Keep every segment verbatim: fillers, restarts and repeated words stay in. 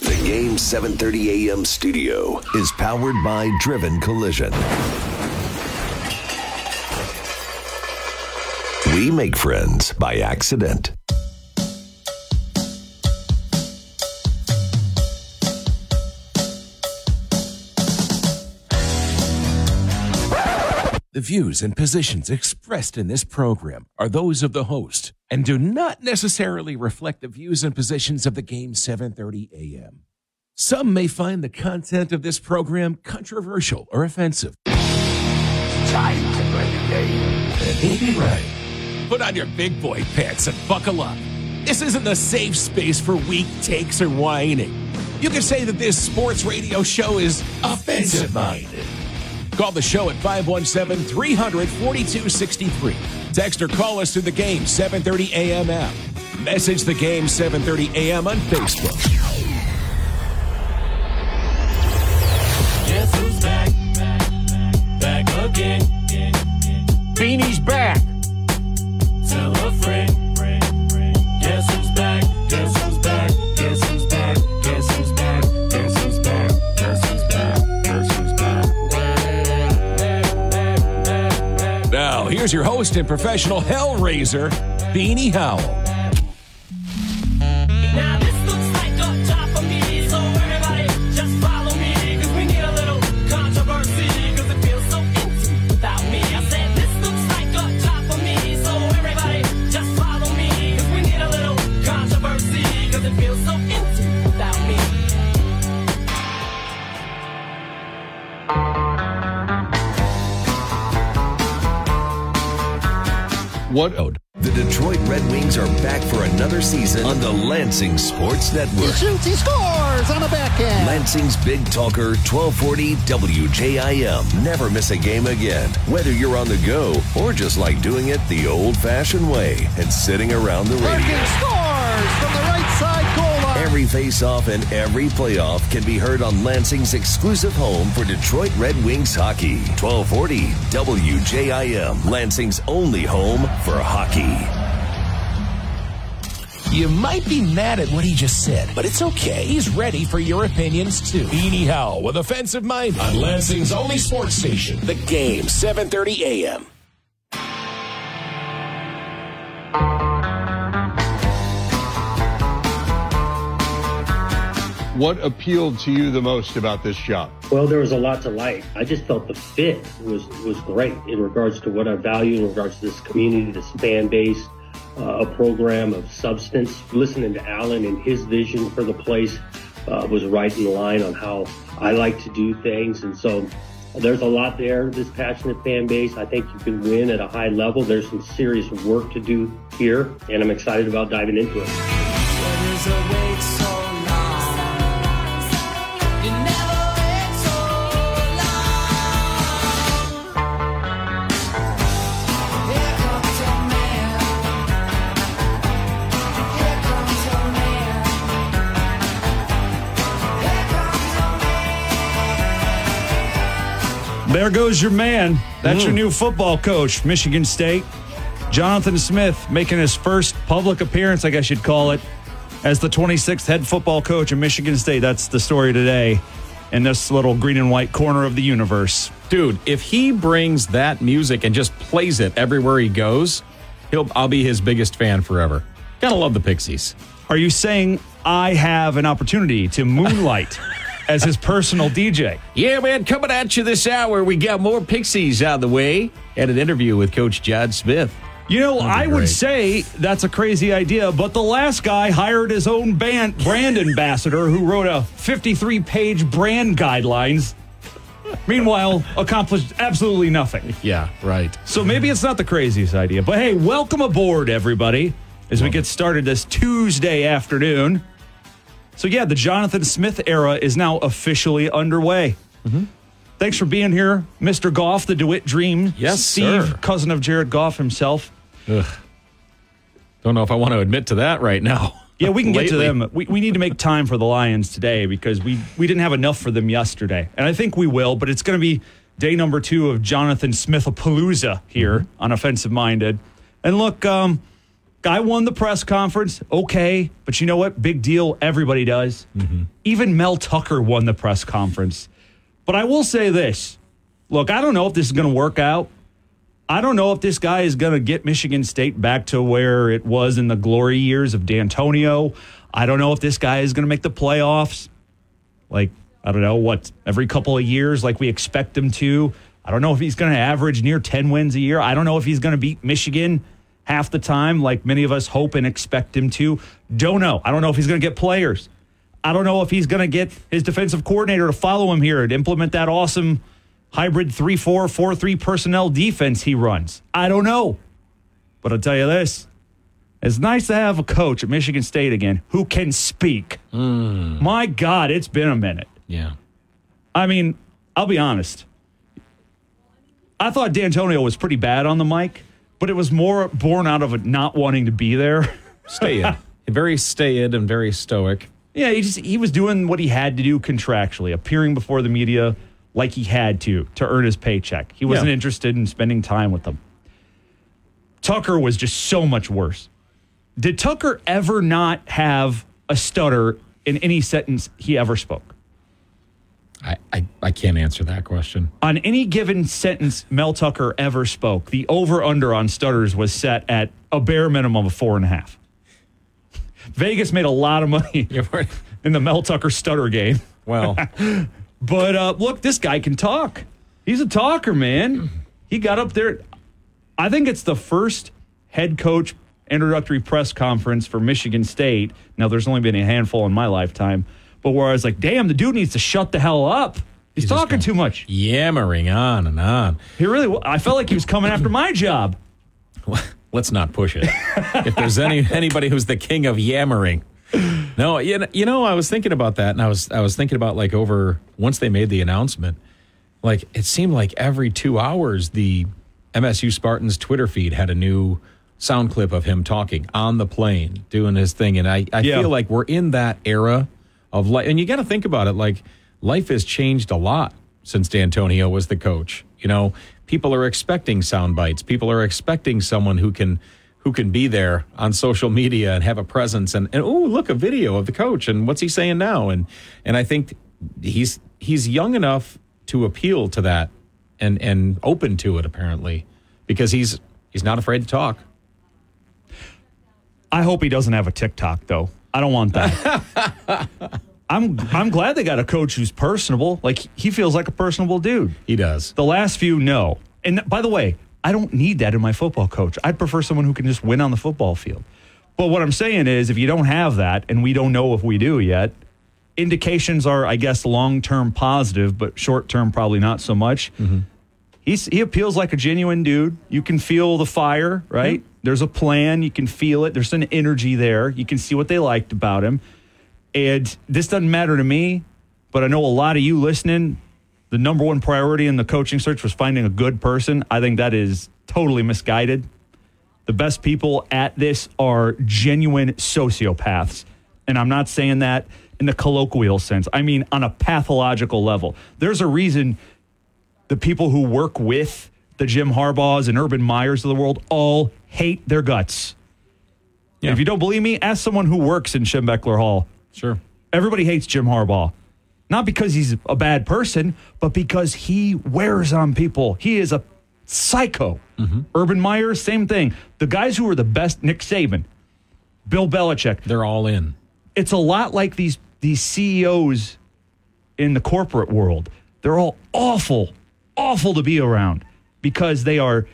The Game seven thirty a m studio is powered by Driven Collision. We make friends by accident. The views and positions expressed in this program are those of the host and do not necessarily reflect the views and positions of the Game seven thirty a m. Some may find the content of this program controversial or offensive. Time to play the game. Let me be right. Put on your big boy pants and buckle up. This isn't the safe space for weak takes or whining. You can say that this sports radio show is offensive minded. Call the show at five one seven, three hundred, forty-two sixty-three. Text or call us through the Game seven thirty a m app. Message the Game seven thirty a m on Facebook. Guess who's back? Back again. Beanie's back. Tell a friend. Guess who's back? Guess who's back? Guess who's back? Guess who's back? Guess who's back? Guess who's back? Guess who's back? Now, here's your host and professional hellraiser, Beanie Howell. Now this looks like a job for me, so everybody just follow me, because we need a little controversy, because it feels so empty without me. I said this looks like a job for me, so everybody just follow me, because we need a little controversy, because it feels so empty without me. What ode? The Detroit Red Wings are back for another season on the Lansing Sports Network. He shoots, he scores on a backhand. Lansing's Big Talker, twelve forty W J I M. Never miss a game again, whether you're on the go or just like doing it the old-fashioned way and sitting around the radio. Larkin scores from the right side goal line. Every face-off and every playoff can be heard on Lansing's exclusive home for Detroit Red Wings hockey. twelve forty W J I M, Lansing's only home for hockey. You might be mad at what he just said, but it's okay. He's ready for your opinions, too. Beanie Howell with Offensive Minded on Lansing's only sports station, The Game, seven thirty a m What appealed to you the most about this job? Well, there was a lot to like. I just felt the fit was was great in regards to what I value, in regards to this community, this fan base, uh, a program of substance. Listening to Alan and his vision for the place uh, was right in line on how I like to do things. And so there's a lot there, this passionate fan base. I think you can win at a high level. There's some serious work to do here, and I'm excited about diving into it. There's a way to- There goes your man. That's mm. your new football coach, Michigan State. Jonathan Smith making his first public appearance, I guess you'd call it, as the twenty-sixth head football coach of Michigan State. That's the story today in this little green and white corner of the universe. Dude, if he brings that music and just plays it everywhere he goes, he'll I'll be his biggest fan forever. Gotta love the Pixies. Are you saying I have an opportunity to moonlight as his personal D J? Yeah, man, coming at you this hour, we got more Pixies out of the way and an interview with Coach John Smith. You know, I great. would say that's a crazy idea, but the last guy hired his own band, brand ambassador who wrote a fifty-three page brand guidelines. Meanwhile, accomplished absolutely nothing. Yeah, right. So maybe it's not the craziest idea. But hey, welcome aboard, everybody, as welcome. we get started this Tuesday afternoon. So, yeah, the Jonathan Smith era is now officially underway. Mm-hmm. Thanks for being here, Mister Goff, the DeWitt Dream. Yes, Steve, sir. Cousin of Jared Goff himself. Ugh. Don't know if I want to admit to that right now. Yeah, we can get to them. We we need to make time for the Lions today because we, we didn't have enough for them yesterday. And I think we will, but it's going to be day number two of Jonathan Smith-a-palooza here mm-hmm. on Offensive Minded. And look, um, guy won the press conference. Okay, but you know what? Big deal. Everybody does. Mm-hmm. Even Mel Tucker won the press conference. But I will say this. Look, I don't know if this is going to work out. I don't know if this guy is going to get Michigan State back to where it was in the glory years of D'Antonio. I don't know if this guy is going to make the playoffs. Like, I don't know, what, every couple of years like we expect him to. I don't know if he's going to average near ten wins a year. I don't know if he's going to beat Michigan half the time like many of us hope and expect him to. Don't know. I don't know if he's going to get players. I don't know if he's going to get his defensive coordinator to follow him here and implement that awesome hybrid three four, four three personnel defense he runs. I don't know. But I'll tell you this. It's nice to have a coach at Michigan State again who can speak. Mm. My God, it's been a minute. Yeah. I mean, I'll be honest. I thought D'Antonio was pretty bad on the mic, but it was more born out of not wanting to be there. Staid. Very staid and very stoic. Yeah, he just he was doing what he had to do contractually, appearing before the media like he had to, to earn his paycheck. He wasn't yeah. interested in spending time with them. Tucker was just so much worse. Did Tucker ever not have a stutter in any sentence he ever spoke? I, I, I can't answer that question. On any given sentence Mel Tucker ever spoke, the over-under on stutters was set at a bare minimum of four and a half. Vegas made a lot of money in the Mel Tucker stutter game. Well... But, uh, look, this guy can talk. He's a talker, man. He got up there. I think it's the first head coach introductory press conference for Michigan State. Now, there's only been a handful in my lifetime. But where I was like, damn, the dude needs to shut the hell up. He's, He's talking too much. Yammering on and on. He really, I felt like he was coming after my job. Let's not push it. If there's any anybody who's the king of yammering. No, you know, I was thinking about that, and I was I was thinking about, like, over once they made the announcement, like, it seemed like every two hours the M S U Spartans Twitter feed had a new sound clip of him talking on the plane, doing his thing, and I, I yeah. feel like we're in that era of life, and you got to think about it, like, life has changed a lot since D'Antonio was the coach. You know, people are expecting sound bites. People are expecting someone who can... who can be there on social media and have a presence and, and oh, look, a video of the coach and what's he saying now. And and I think he's he's young enough to appeal to that and, and open to it, apparently, because he's he's not afraid to talk. I hope he doesn't have a TikTok, though. I don't want that. I'm I'm glad they got a coach who's personable. Like, he feels like a personable dude. He does. The last few, no. And by the way, I don't need that in my football coach. I'd prefer someone who can just win on the football field. But what I'm saying is, if you don't have that, and we don't know if we do yet, indications are, I guess, long-term positive, but short-term probably not so much. Mm-hmm. He's, he appeals like a genuine dude. You can feel the fire, right? Mm-hmm. There's a plan. You can feel it. There's an energy there. You can see what they liked about him. And this doesn't matter to me, but I know a lot of you listening, the number one priority in the coaching search was finding a good person. I think that is totally misguided. The best people at this are genuine sociopaths. And I'm not saying that in the colloquial sense. I mean, on a pathological level. There's a reason the people who work with the Jim Harbaughs and Urban Meyers of the world all hate their guts. Yeah. If you don't believe me, ask someone who works in Schembechler Hall. Sure. Everybody hates Jim Harbaugh. Not because he's a bad person, but because he wears on people. He is a psycho. Mm-hmm. Urban Meyer, same thing. The guys who are the best, Nick Saban, Bill Belichick. They're all in. It's a lot like these, these C E Os in the corporate world. They're all awful, awful to be around because they are,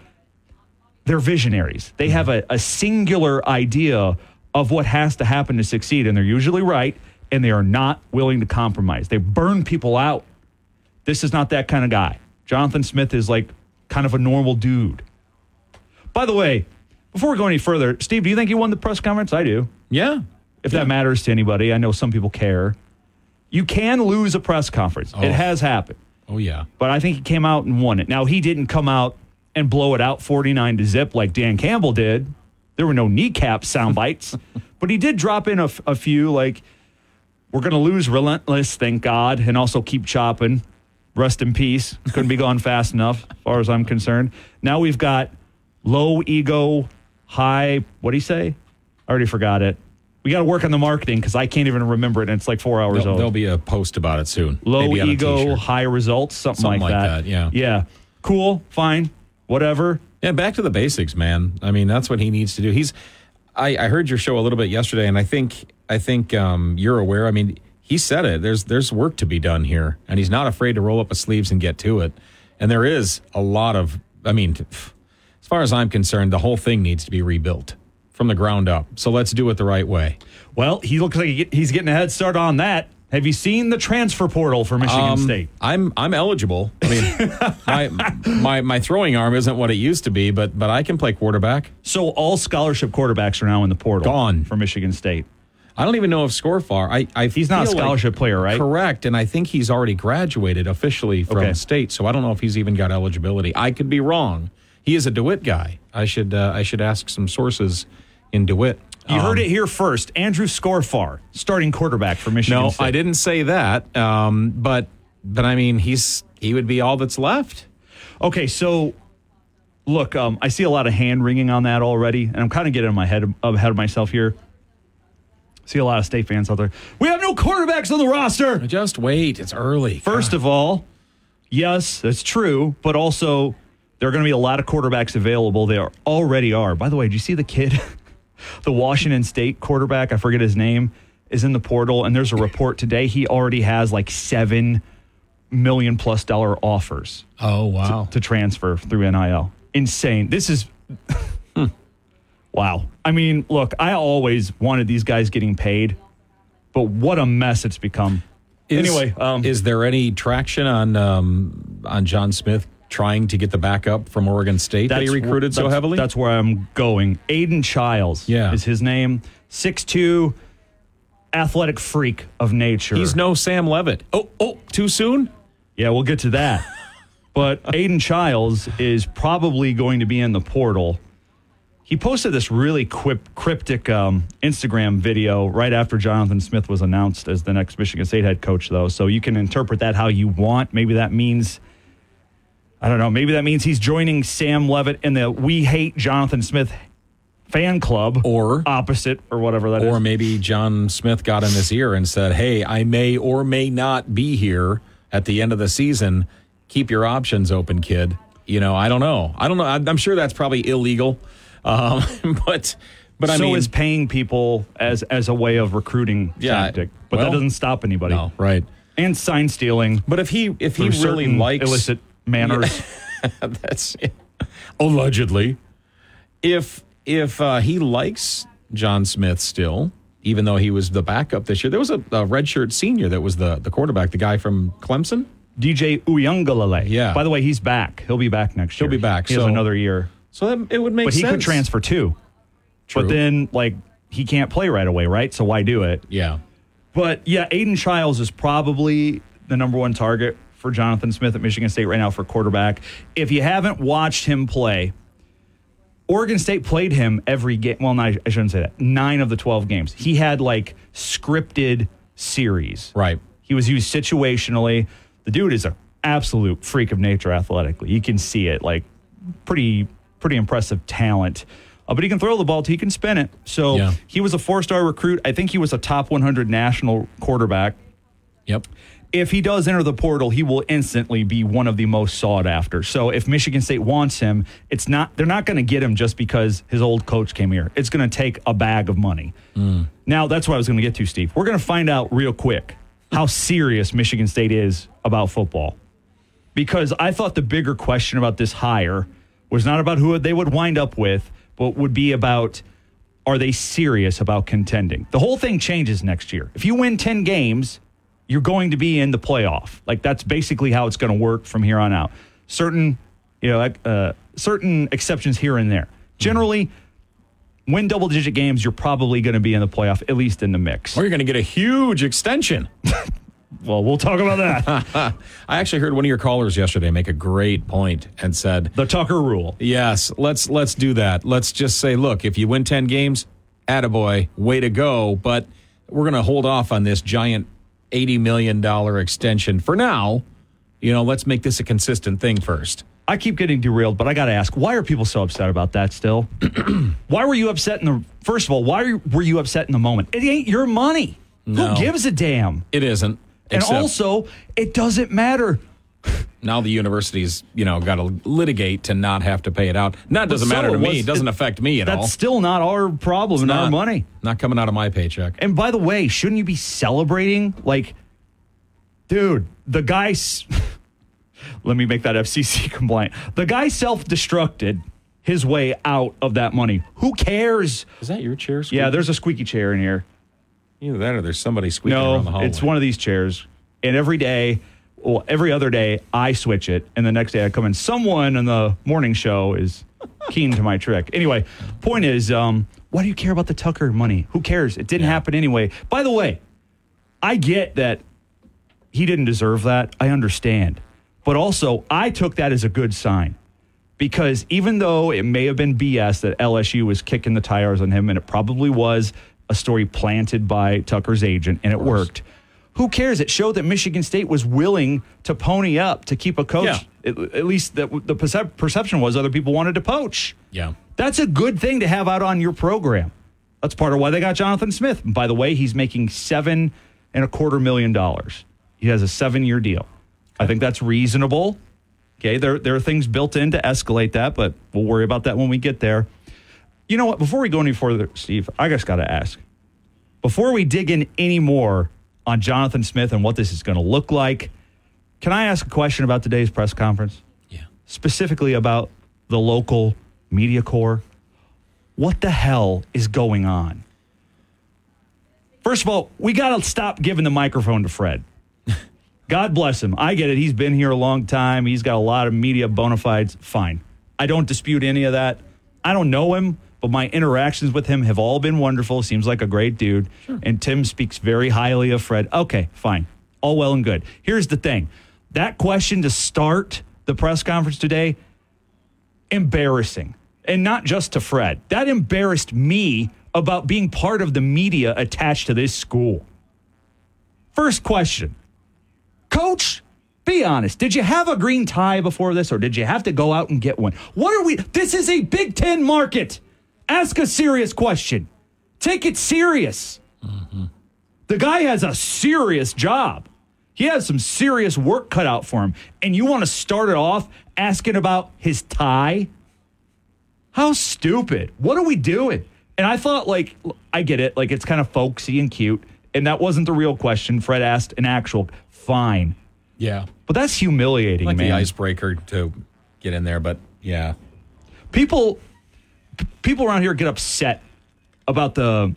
they're visionaries. They mm-hmm. have a, a singular idea of what has to happen to succeed, and they're usually right. And they are not willing to compromise. They burn people out. This is not that kind of guy. Jonathan Smith is like kind of a normal dude. By the way, before we go any further, Steve, do you think he won the press conference? I do. Yeah. if yeah. that matters to anybody. I know some people care. You can lose a press conference. Oh. It has happened. Oh, yeah. But I think he came out and won it. Now, he didn't come out and blow it out forty-nine to zip like Dan Campbell did. There were no kneecap sound bites. But he did drop in a, a few, like, we're going to lose relentless, thank God, and also keep chopping. Rest in peace. Couldn't be gone fast enough, as far as I'm concerned. Now we've got low ego, high, what'd he say? I already forgot it. We got to work on the marketing because I can't even remember it, and it's like four hours there'll, old. There'll be a post about it soon. Low Maybe ego, high results, something, something like, like that. that. Yeah, yeah, cool, fine, whatever. Yeah, back to the basics, man. I mean, that's what he needs to do. He's. I, I heard your show a little bit yesterday, and I think I think um, you're aware. I mean, he said it. There's there's work to be done here, and he's not afraid to roll up his sleeves and get to it. And there is a lot of. I mean, as far as I'm concerned, the whole thing needs to be rebuilt from the ground up. So let's do it the right way. Well, he looks like he's getting a head start on that. Have you seen the transfer portal for Michigan um, State? I'm I'm eligible. I mean, my, my my throwing arm isn't what it used to be, but but I can play quarterback. So all scholarship quarterbacks are now in the portal. Gone for Michigan State. I don't even know if Scorfar. I, I he's not a scholarship like, player, right? Correct, and I think he's already graduated officially from okay. State. So I don't know if he's even got eligibility. I could be wrong. He is a DeWitt guy. I should uh, I should ask some sources in DeWitt. You um, heard it here first. Andrew Scorfar, starting quarterback for Michigan no, State. No, I didn't say that. Um, but but I mean, he's he would be all that's left. Okay, so look, um, I see a lot of hand wringing on that already, and I'm kind of getting in my head ahead of myself here. See a lot of State fans out there. We have no quarterbacks on the roster. Just wait, it's early. First God. of all, yes, that's true, but also. There are going to be a lot of quarterbacks available. They are, already are. By the way, did you see the kid? The Washington State quarterback, I forget his name, is in the portal, and there's a report today. He already has like seven million plus dollar offers. Oh, wow. To, to transfer through N I L. Insane. This is... hmm. Wow. I mean, look, I always wanted these guys getting paid, but what a mess it's become. Is, anyway. Um, is there any traction on um, on John Smith trying to get the backup from Oregon State that's that he recruited where, so heavily? That's where I'm going. Aiden Childs yeah. is his name. six two, athletic freak of nature. He's no Sam Levitt. Oh, oh, too soon? Yeah, we'll get to that. But Aiden Childs is probably going to be in the portal. He posted this really quip, cryptic um, Instagram video right after Jonathan Smith was announced as the next Michigan State head coach, though. So you can interpret that how you want. Maybe that means... I don't know. Maybe that means he's joining Sam Levitt in the We Hate Jonathan Smith fan club or opposite or whatever that or is. Or maybe John Smith got in his ear and said, hey, I may or may not be here at the end of the season. Keep your options open, kid. You know, I don't know. I don't know. I'm sure that's probably illegal. Um, but but I so mean. So is paying people as, as a way of recruiting yeah, tactic. But well, that doesn't stop anybody. No, right. And sign stealing. But if he, if he really likes. Illicit manners. Yeah. That's it. Allegedly. If if uh, he likes John Smith still, even though he was the backup this year, there was a, a redshirt senior that was the, the quarterback, the guy from Clemson. D J Uiagalelei. Yeah. By the way, he's back. He'll be back next year. He'll be back. He so, has another year. So that, it would make sense. But he sense. could transfer too. True. But then, like, he can't play right away, right? So why do it? Yeah. But, yeah, Aiden Childs is probably the number one target for Jonathan Smith at Michigan State right now for quarterback. If you haven't watched him play, Oregon State played him every game. Well, not, I shouldn't say that. Nine of the twelve games. He had, like, scripted series. Right. He was used situationally. The dude is an absolute freak of nature athletically. You can see it. Like, pretty pretty impressive talent. Uh, but he can throw the ball. He can spin it. So yeah. He was a four-star recruit. I think he was a top one hundred national quarterback. Yep. If he does enter the portal, he will instantly be one of the most sought after. So if Michigan State wants him, it's not they're not going to get him just because his old coach came here. It's going to take a bag of money. Mm. Now, that's what I was going to get to, Steve. We're going to find out real quick how serious Michigan State is about football. Because I thought the bigger question about this hire was not about who they would wind up with, but would be about, are they serious about contending? The whole thing changes next year. If you win ten games... you're going to be in the playoff. Like, that's basically how it's going to work from here on out. Certain, you know, uh, certain exceptions here and there. Generally, win double-digit games, you're probably going to be in the playoff, at least in the mix. Or you're going to get a huge extension. Well, we'll talk about that. I actually heard one of your callers yesterday make a great point and said... The Tucker rule. Yes, let's let's do that. Let's just say, look, if you win ten games, attaboy, way to go. But we're going to hold off on this giant eighty million dollars extension for now. You know, let's make this a consistent thing first. I keep getting derailed, but I got to ask, why are people so upset about that still? Why were you upset in the... First of all, why were you upset in the moment? It ain't your money. No. Who gives a damn? It isn't. And Except also, it doesn't matter. Now the university's, you know, got to litigate to not have to pay it out. Not doesn't so matter to it was, me. It doesn't it, affect me at that's all. That's still not our problem it's and not, our money. Not coming out of my paycheck. And by the way, shouldn't you be celebrating? Like, dude, the guy... Let me make that F C C compliant. The guy self-destructed his way out of that money. Who cares? Is that your chair? Squeaky? Yeah, there's a squeaky chair in here. Either that or there's somebody squeaking no, around the hallway. It's one of these chairs. And every day, well, every other day, I switch it. And the next day I come in. Someone on the morning show is keen to my trick. Anyway, point is, um, why do you care about the Tucker money? Who cares? It didn't yeah. happen anyway. By the way, I get that he didn't deserve that. I understand. But also, I took that as a good sign. Because even though it may have been B S that L S U was kicking the tires on him, and it probably was, a story planted by Tucker's agent, and it worked. Who cares? It showed that Michigan State was willing to pony up to keep a coach. Yeah. At, at least the, the percep- perception was other people wanted to poach. Yeah, that's a good thing to have out on your program. That's part of why they got Jonathan Smith. And by the way, he's making seven and a quarter million dollars. He has a seven-year deal. Okay. I think that's reasonable. Okay, there there are things built in to escalate that, but we'll worry about that when we get there. You know what? Before we go any further, Steve, I just got to ask. Before we dig in any more on Jonathan Smith and what this is going to look like, can I ask a question about today's press conference? Yeah. Specifically about the local media corps. What the hell is going on? First of all, we got to stop giving the microphone to Fred. God bless him. I get it. He's been here a long time. He's got a lot of media bona fides. Fine. I don't dispute any of that. I don't know him, but my interactions with him have all been wonderful. Seems like a great dude. Sure. And Tim speaks very highly of Fred. Okay, fine. All well and good. Here's the thing. That question to start the press conference today, embarrassing. And not just to Fred. That embarrassed me about being part of the media attached to this school. First question. Coach, be honest. Did you have a green tie before this, or did you have to go out and get one? What are we? This is a Big Ten market. Ask a serious question. Take it serious. Mm-hmm. The guy has a serious job. He has some serious work cut out for him. And you want to start it off asking about his tie? How stupid. What are we doing? And I thought, like, I get it. Like, it's kind of folksy and cute. And that wasn't the real question. Fred asked an actual, fine. Yeah. But that's humiliating, like man. Like the icebreaker to get in there, but yeah. People... People around here get upset about the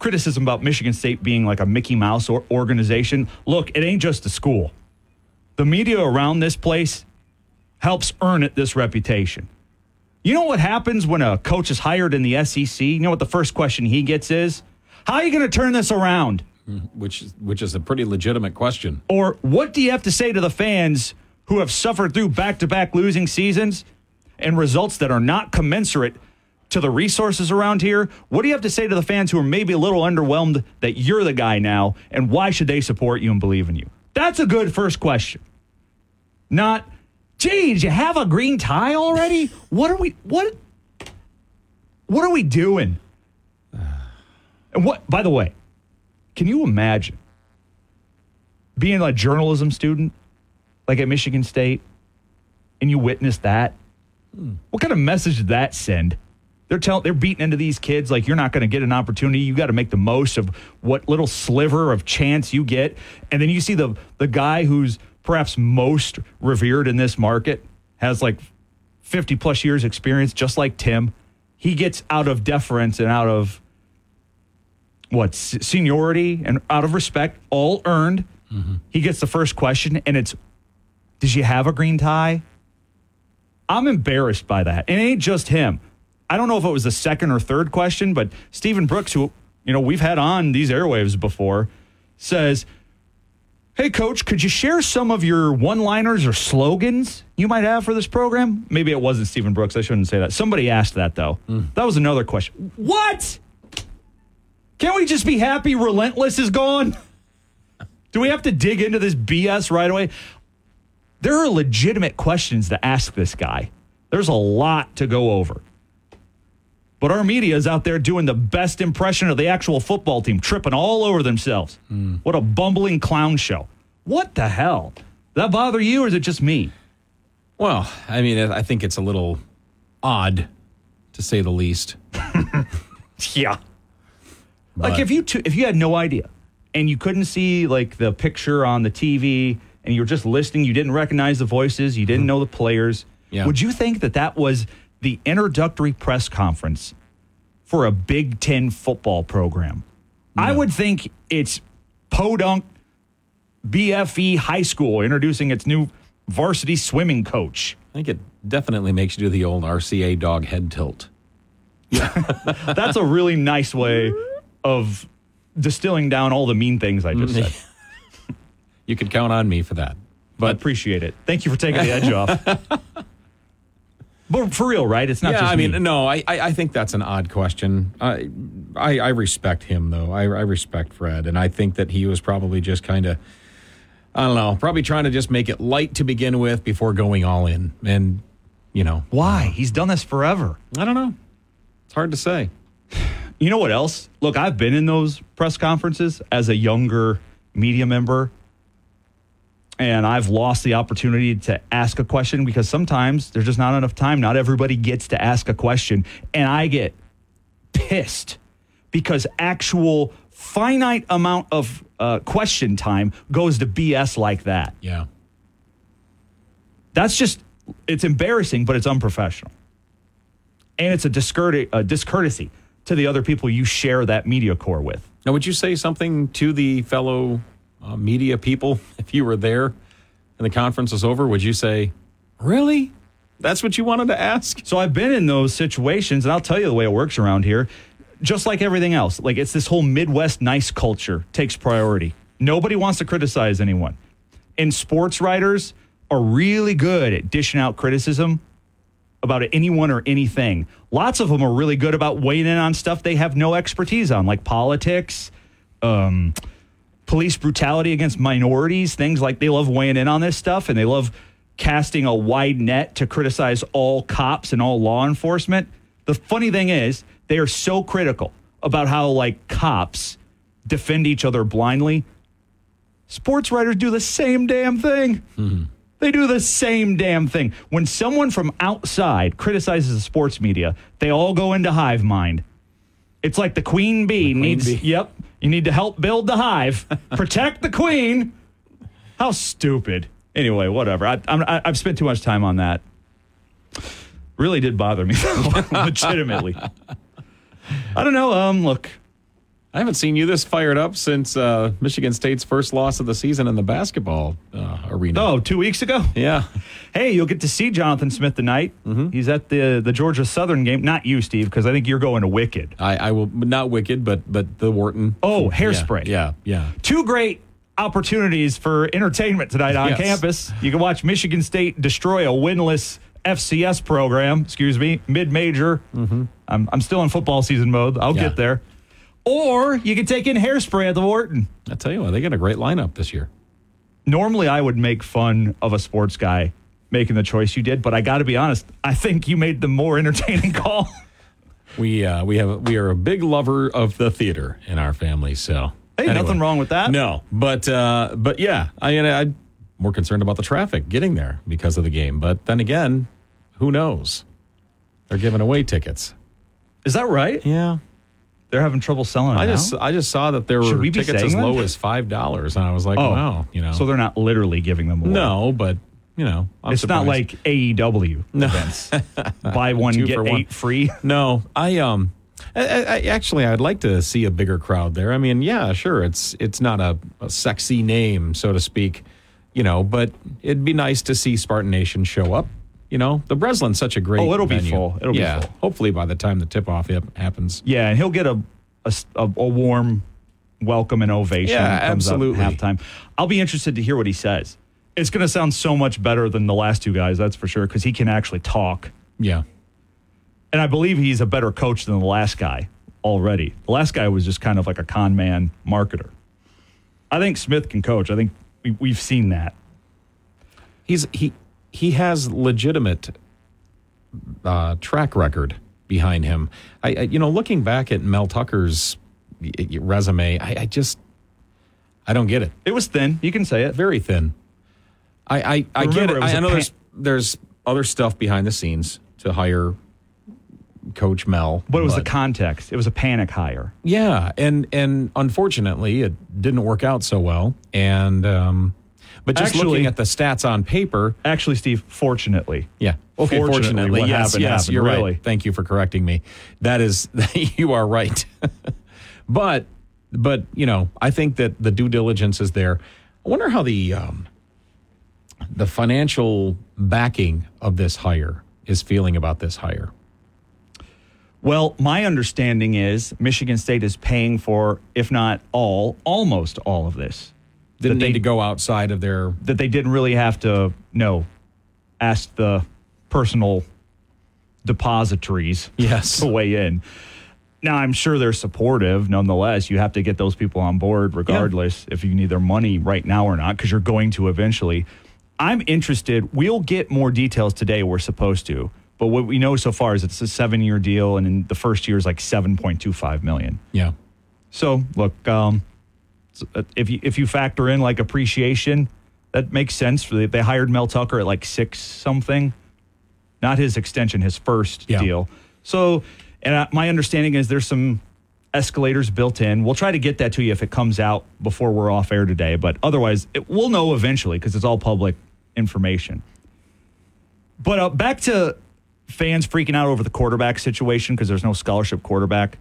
criticism about Michigan State being like a Mickey Mouse or organization. Look, it ain't just the school. The media around this place helps earn it this reputation. You know what happens when a coach is hired in the S E C? You know what the first question he gets is? How are you going to turn this around? Which, which is a pretty legitimate question. Or what do you have to say to the fans who have suffered through back-to-back losing seasons and results that are not commensurate to the resources around here? What do you have to say to the fans who are maybe a little underwhelmed that you're the guy now, and why should they support you and believe in you? That's a good first question. Not, gee, did you have a green tie already? What are we, what, what are we doing? And what, by the way, can you imagine being a journalism student, like at Michigan State, and you witness that? Hmm. What kind of message did that send? They're telling, they're beating into these kids like you're not going to get an opportunity. You got to make the most of what little sliver of chance you get. And then you see the the guy who's perhaps most revered in this market, has like fifty plus years experience, just like Tim. He gets out of deference and out of what seniority and out of respect, all earned. Mm-hmm. He gets the first question, and it's, "Did you have a green tie?" I'm embarrassed by that, and it ain't just him. I don't know if it was the second or third question, but Stephen Brooks, who, you know, we've had on these airwaves before, says, hey, Coach, could you share some of your one-liners or slogans you might have for this program? Maybe it wasn't Stephen Brooks. I shouldn't say that. Somebody asked that, though. Mm. That was another question. What? Can't we just be happy Relentless is gone? Do we have to dig into this B S right away? There are legitimate questions to ask this guy. There's a lot to go over. But our media is out there doing the best impression of the actual football team, tripping all over themselves. Mm. What a bumbling clown show. What the hell? Does that bother you, or is it just me? Well, I mean, I think it's a little odd, to say the least. Yeah. But. Like, if you t- if you had no idea, and you couldn't see, like, the picture on the T V, and you were just listening, you didn't recognize the voices, you didn't mm. know the players, yeah. would you think that that was the introductory press conference for a Big Ten football program? No. I would think it's podunk B F E high school introducing its new varsity swimming coach. I think it definitely makes you do the old R C A dog head tilt. Yeah, that's a really nice way of distilling down all the mean things I just said. You could count on me for that. But I appreciate it. Thank you for taking the edge off. But for real, right? It's not yeah, just I mean, me. No, I, I think that's an odd question. I I, I respect him, though. I, I respect Fred, and I think that he was probably just kind of, I don't know, probably trying to just make it light to begin with before going all in. And, you know. Why? Uh, He's done this forever. I don't know. It's hard to say. You know what else? Look, I've been in those press conferences as a younger media member, and I've lost the opportunity to ask a question because sometimes there's just not enough time. Not everybody gets to ask a question. And I get pissed because actual finite amount of uh, question time goes to B S like that. Yeah. That's just, it's embarrassing, but it's unprofessional. And it's a, discourte- a discourtesy to the other people you share that media corps with. Now, would you say something to the fellow Uh, media people, if you were there and the conference was over, would you say, really? That's what you wanted to ask? So I've been in those situations, and I'll tell you the way it works around here. Just like everything else, like it's this whole Midwest nice culture takes priority. Nobody wants to criticize anyone. And sports writers are really good at dishing out criticism about anyone or anything. Lots of them are really good about weighing in on stuff they have no expertise on, like politics, um... police brutality against minorities, things like they love weighing in on this stuff, and they love casting a wide net to criticize all cops and all law enforcement. The funny thing is, they are so critical about how, like, cops defend each other blindly. Sports writers do the same damn thing. Mm-hmm. They do the same damn thing. When someone from outside criticizes the sports media, they all go into hive mind. It's like the queen bee the queen needs, bee. Yep, you need to help build the hive, protect the queen. How stupid. Anyway, whatever. I, I'm, I, I've spent too much time on that. Really did bother me, legitimately. I don't know. Um, look, I haven't seen you this fired up since uh, Michigan State's first loss of the season in the basketball uh, arena. Oh, two weeks ago? Yeah. Hey, you'll get to see Jonathan Smith tonight. Mm-hmm. He's at the the Georgia Southern game. Not you, Steve, because I think you're going to Wicked. I, I will not Wicked, but but the Wharton. Oh, Hairspray. Yeah, yeah. yeah. Two great opportunities for entertainment tonight on yes. campus. You can watch Michigan State destroy a winless F C S program. Excuse me, mid-major. Mm-hmm. I'm I'm still in football season mode. I'll yeah. get there. Or you could take in Hairspray at the Wharton. I tell you what, they got a great lineup this year. Normally, I would make fun of a sports guy making the choice you did, but I got to be honest, I think you made the more entertaining call. we uh, we have we are a big lover of the theater in our family, so hey, anyway, nothing wrong with that. No, but uh, but yeah, I I'm more concerned about the traffic getting there because of the game. But then again, who knows? They're giving away tickets. Is that right? Yeah. They're having trouble selling it I now? just I just saw that there were we tickets as low them? as five dollars, and I was like, oh, wow. You know. So they're not literally giving them away. No, but, you know, I'm It's surprised. Not like A E W no. events. Buy one, Two get eight one. free. No, I um, I, I, actually, I'd like to see a bigger crowd there. I mean, yeah, sure, it's it's not a, a sexy name, so to speak, you know, but it'd be nice to see Spartan Nation show up. You know, the Breslin's such a great venue. Oh, it'll venue. be full. It'll yeah. be full. Hopefully by the time the tip-off happens. Yeah, and he'll get a a, a warm welcome and ovation. Yeah, absolutely. Halftime. I'll be interested to hear what he says. It's going to sound so much better than the last two guys, that's for sure, because he can actually talk. Yeah. And I believe he's a better coach than the last guy already. The last guy was just kind of like a con man marketer. I think Smith can coach. I think we, we've seen that. He's he he has legitimate uh, track record behind him. I, I you know looking back at Mel Tucker's resume, I, I just I don't get it. It was thin. You can say it. Very thin. I I, I get it. it I know pan- there's there's other stuff behind the scenes to hire Coach Mel. But it was but, the context. It was a panic hire. Yeah, and and unfortunately, it didn't work out so well. And um, but just actually, looking at the stats on paper, actually, Steve, fortunately, yeah, okay, fortunately, fortunately what yes, happened, yes, happened, you're really. right. Thank you for correcting me. That is, you are right. but but you know, I think that the due diligence is there. I wonder how the um, the financial backing of this hire is feeling about this hire. Well, my understanding is Michigan State is paying for, if not all, almost all of this. Didn't they need to go outside of their... That they didn't really have to, no, ask the personal depositories yes. to weigh in. Now, I'm sure they're supportive. Nonetheless, you have to get those people on board regardless yeah. if you need their money right now or not, because you're going to eventually. I'm interested. We'll get more details today. We're supposed to. But what we know so far is it's a seven-year deal, and in the first year is like seven point two five million dollars. Yeah. So, look, um, if you if you factor in, like, appreciation, that makes sense. For the, they hired Mel Tucker at, like, six-something. Not his extension, his first yeah. deal. So, and I, my understanding is there's some escalators built in. We'll try to get that to you if it comes out before we're off air today. But otherwise, it, we'll know eventually because it's all public information. But uh, back to... fans freaking out over the quarterback situation because there's no scholarship quarterback.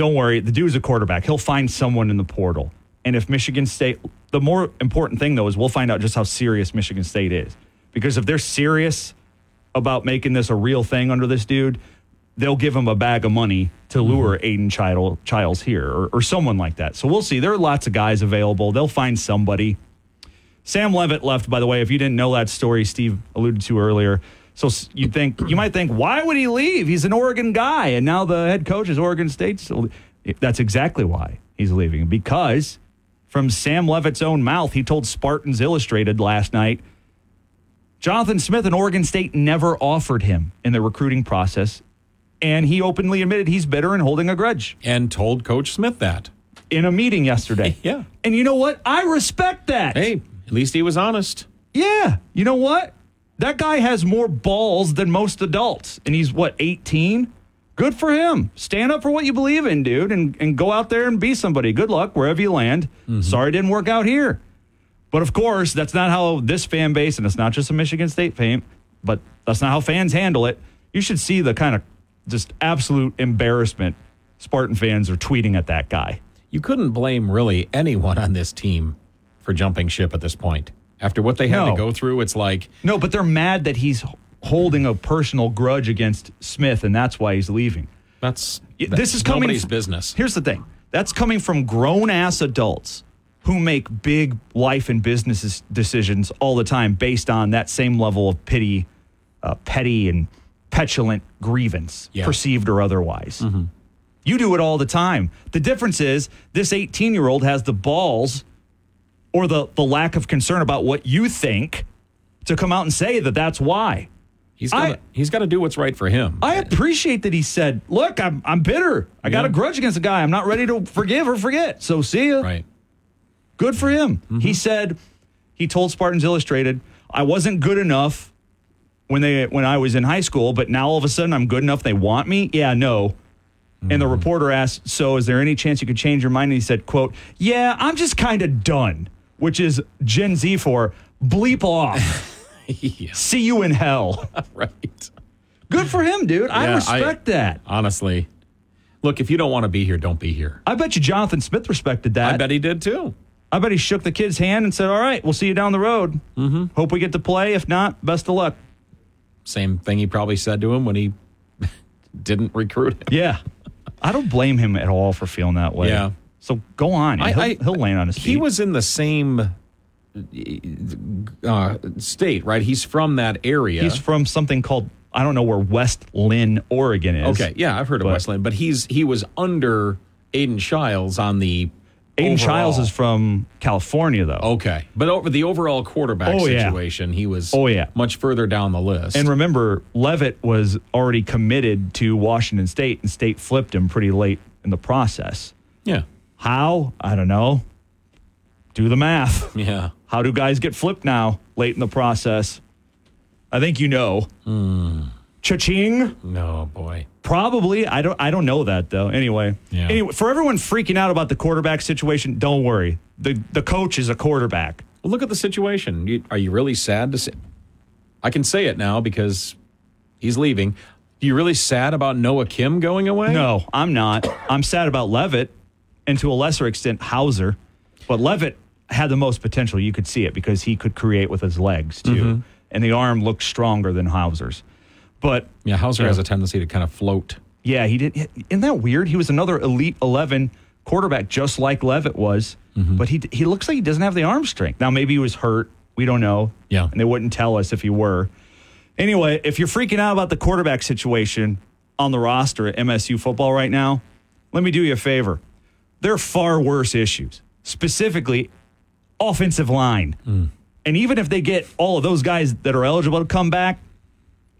Don't worry. The dude's a quarterback. He'll find someone in the portal. And if Michigan State, the more important thing, though, is we'll find out just how serious Michigan State is. Because if they're serious about making this a real thing under this dude, they'll give him a bag of money to lure Aiden Childs, Childs here or, or someone like that. So we'll see. There are lots of guys available. They'll find somebody. Sam Levitt left, by the way. If you didn't know that story Steve alluded to earlier, so you think you might think, why would he leave? He's an Oregon guy, and now the head coach is Oregon State. So that's exactly why he's leaving, because from Sam Levitt's own mouth, he told Spartans Illustrated last night, Jonathan Smith and Oregon State never offered him in the recruiting process, and he openly admitted he's bitter and holding a grudge. And told Coach Smith that. In a meeting yesterday. Yeah. And you know what? I respect that. Hey, at least he was honest. Yeah. You know what? That guy has more balls than most adults, and he's, what, eighteen? Good for him. Stand up for what you believe in, dude, and, and go out there and be somebody. Good luck wherever you land. Mm-hmm. Sorry it didn't work out here. But, of course, that's not how this fan base, and it's not just a Michigan State fan, but that's not how fans handle it. You should see the kind of just absolute embarrassment Spartan fans are tweeting at that guy. You couldn't blame really anyone on this team for jumping ship at this point. After what they had no. to go through, it's like... No, but they're mad that he's holding a personal grudge against Smith, and that's why he's leaving. That's, that's this is coming nobody's from, business. Here's the thing. That's coming from grown-ass adults who make big life and business decisions all the time based on that same level of pity, uh, petty and petulant grievance, yeah. perceived or otherwise. Mm-hmm. You do it all the time. The difference is this eighteen-year-old has the balls... or the, the lack of concern about what you think, to come out and say that that's why. He's got he's got to do what's right for him. I appreciate that he said, look, I'm I'm bitter. I yeah. got a grudge against the guy. I'm not ready to forgive or forget. So see ya. Right. Good for him. Mm-hmm. He said, he told Spartans Illustrated, I wasn't good enough when they when I was in high school, but now all of a sudden I'm good enough they want me? Yeah, no. And the reporter asked, so is there any chance you could change your mind? And he said, quote, yeah, I'm just kind of done. Which is Gen Z for bleep off. yeah. See you in hell. Right. Good for him, dude. Yeah, I respect I, that. Honestly. Look, if you don't want to be here, don't be here. I bet you Jonathan Smith respected that. I bet he did, too. I bet he shook the kid's hand and said, all right, we'll see you down the road. Mm-hmm. Hope we get to play. If not, best of luck. Same thing he probably said to him when he didn't recruit him. Yeah. I don't blame him at all for feeling that way. Yeah. So go on. I, he'll, I, he'll land on his feet. He was in the same uh, state, right? He's from that area. He's from something called, I don't know where West Lynn, Oregon is. Okay, yeah, I've heard of but, West Lynn. But he's he was under Aiden Childs on the Aiden overall. Childs is from California, though. Okay. But over the overall quarterback oh, situation, yeah. he was oh, yeah. much further down the list. And remember, Levitt was already committed to Washington State, and State flipped him pretty late in the process. Yeah. How? I don't know. Do the math. Yeah. How do guys get flipped now late in the process? I think you know. Mm. Cha-ching. No, boy. Probably. I don't I don't know that, though. Anyway. Yeah. Anyway, for everyone freaking out about the quarterback situation, don't worry. The the coach is a quarterback. Well, look at the situation. You, are you really sad to say? I can say it now because he's leaving. Are you really sad about Noah Kim going away? No, I'm not. I'm sad about Levitt and, to a lesser extent, Hauser. But Levitt had the most potential. You could see it because he could create with his legs, too. Mm-hmm. And the arm looked stronger than Hauser's. But yeah, Hauser you know, has a tendency to kind of float. Yeah, he did. Isn't that weird? He was another Elite eleven quarterback, just like Levitt was. Mm-hmm. But he he looks like he doesn't have the arm strength. Now, maybe he was hurt. We don't know. Yeah. And they wouldn't tell us if he were. Anyway, if you're freaking out about the quarterback situation on the roster at M S U football right now, let me do you a favor. There are far worse issues, specifically offensive line. Mm. And even if they get all of those guys that are eligible to come back,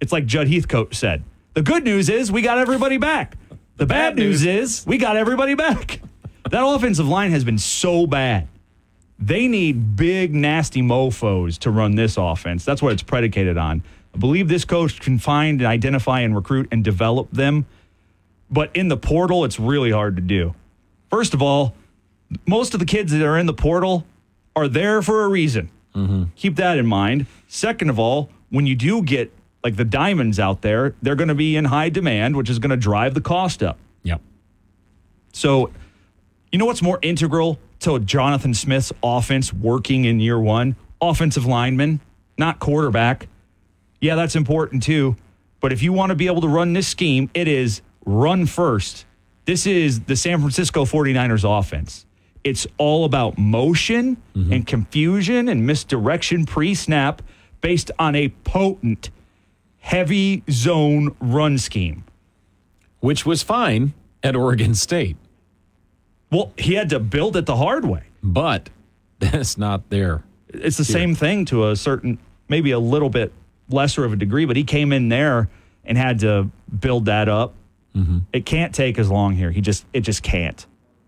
it's like Judd Heathcote said. The good news is we got everybody back. The bad news is we got everybody back. That offensive line has been so bad. They need big, nasty mofos to run this offense. That's what it's predicated on. I believe this coach can find and identify and recruit and develop them. But in the portal, it's really hard to do. First of all, most of the kids that are in the portal are there for a reason. Mm-hmm. Keep that in mind. Second of all, when you do get like the diamonds out there, they're going to be in high demand, which is going to drive the cost up. Yep. So, you know what's more integral to Jonathan Smith's offense working in year one? Offensive lineman, not quarterback. Yeah, that's important too. But if you want to be able to run this scheme, it is run first. This is the San Francisco forty-niners offense. It's all about motion mm-hmm. and confusion and misdirection pre-snap based on a potent, heavy zone run scheme. Which was fine at Oregon State. Well, he had to build it the hard way. But that's not there. It's the here. Same thing to a certain, maybe a little bit lesser of a degree, but he came in there and had to build that up. Mm-hmm. It can't take as long here. He just, it just can't.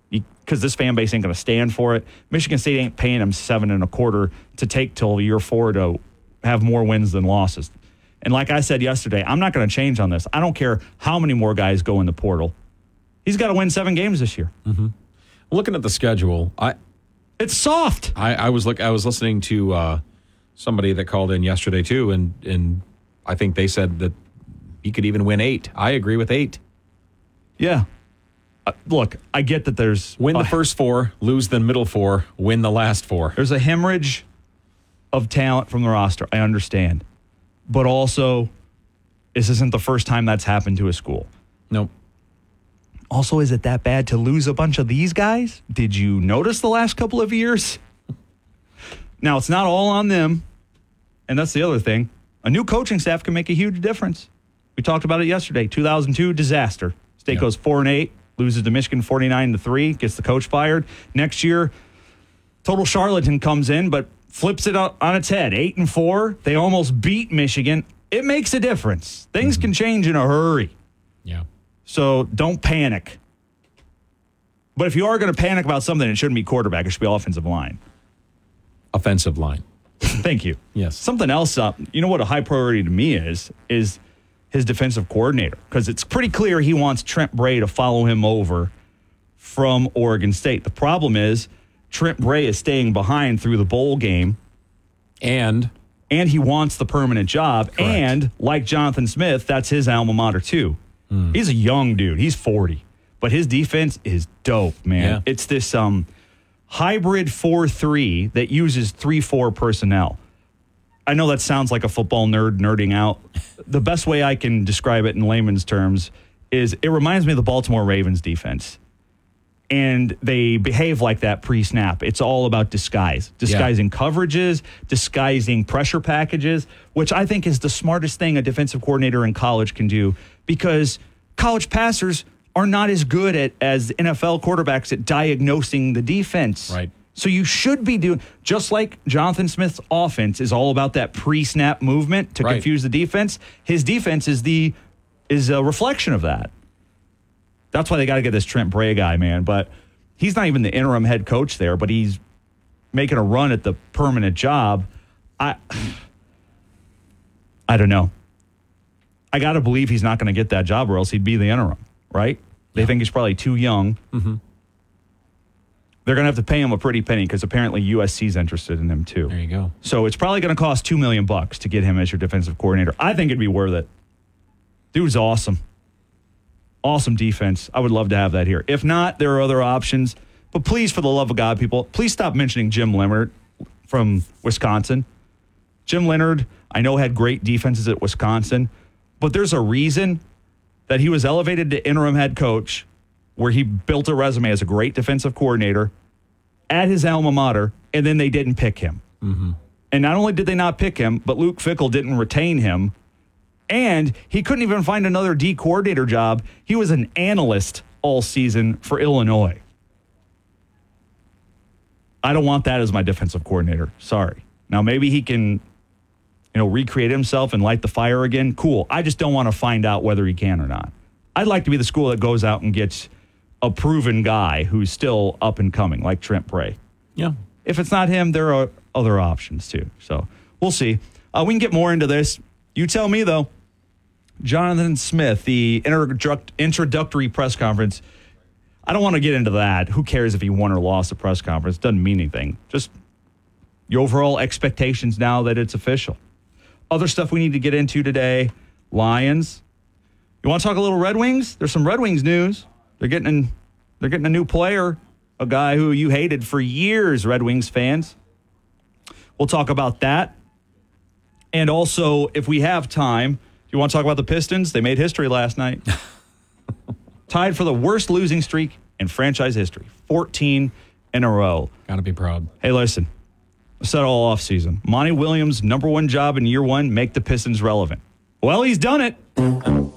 Because this fan base ain't going to stand for it. Michigan State ain't paying them seven and a quarter to take till year four to have more wins than losses. And like I said yesterday, I'm not going to change on this. I don't care how many more guys go in the portal. He's got to win seven games this year. Mm-hmm. Looking at the schedule, I it's soft. I, I was look. I was listening to uh, somebody that called in yesterday too, and and I think they said that he could even win eight. I agree with eight. Yeah. Uh, look, I get that there's... Win the uh, first four, lose the middle four, win the last four. There's a hemorrhage of talent from the roster. I understand. But also, this isn't the first time that's happened to a school. Nope. Also, is it that bad to lose a bunch of these guys? Did you notice the last couple of years? Now, it's not all on them. And that's the other thing. A new coaching staff can make a huge difference. We talked about it yesterday. two thousand two disaster. State yep. goes four and eight. Loses to Michigan forty-nine to three, gets the coach fired. Next year, total charlatan comes in, but flips it on its head. Eight and four, they almost beat Michigan. It makes a difference. Things mm-hmm. can change in a hurry. Yeah. So don't panic. But if you are going to panic about something, it shouldn't be quarterback. It should be offensive line. Offensive line. Thank you. Yes. Something else up. You know what a high priority to me is, is his defensive coordinator, because it's pretty clear he wants Trent Bray to follow him over from Oregon State. The problem is Trent Bray is staying behind through the bowl game. And? And he wants the permanent job. Correct. And, like Jonathan Smith, that's his alma mater, too. Mm. He's a young dude. He's forty. But his defense is dope, man. Yeah. It's this um, hybrid four three that uses three four personnel. I know that sounds like a football nerd nerding out. The best way I can describe it in layman's terms is it reminds me of the Baltimore Ravens defense. And they behave like that pre-snap. It's all about disguise. Disguising yeah. coverages, disguising pressure packages, which I think is the smartest thing a defensive coordinator in college can do, because college passers are not as good at as N F L quarterbacks at diagnosing the defense. Right. So you should be doing, just like Jonathan Smith's offense is all about that pre-snap movement to right. confuse the defense, his defense is the is a reflection of that. That's why they got to get this Trent Bray guy, man. But he's not even the interim head coach there, but he's making a run at the permanent job. I I don't know. I got to believe he's not going to get that job, or else he'd be the interim, right? They yeah. think he's probably too young. Mm-hmm. They're going to have to pay him a pretty penny because apparently U S C's interested in him too. There you go. So it's probably going to cost two million dollars bucks to get him as your defensive coordinator. I think it'd be worth it. Dude's awesome. Awesome defense. I would love to have that here. If not, there are other options. But please, for the love of God, people, please stop mentioning Jim Leonard from Wisconsin. Jim Leonard, I know, had great defenses at Wisconsin, but there's a reason that he was elevated to interim head coach, where he built a resume as a great defensive coordinator at his alma mater, and then they didn't pick him. Mm-hmm. And not only did they not pick him, but Luke Fickell didn't retain him. And he couldn't even find another D coordinator job. He was an analyst all season for Illinois. I don't want that as my defensive coordinator. Sorry. Now, maybe he can, you know, recreate himself and light the fire again. Cool. I just don't want to find out whether he can or not. I'd like to be the school that goes out and gets a proven guy who's still up and coming, like Trent Bray. Yeah. If it's not him, there are other options, too. So we'll see. Uh, we can get more into this. You tell me, though. Jonathan Smith, the introductory press conference. I don't want to get into that. Who cares if he won or lost a press conference? Doesn't mean anything. Just your overall expectations now that it's official. Other stuff we need to get into today. Lions. You want to talk a little Red Wings? There's some Red Wings news. They're getting an, they're getting a new player, a guy who you hated for years, Red Wings fans. We'll talk about that. And also, if we have time, you want to talk about the Pistons? They made history last night. Tied for the worst losing streak in franchise history. fourteen in a row. Gotta be proud. Hey, listen. I said all offseason. Monty Williams' number one job in year one, make the Pistons relevant. Well, he's done it. Total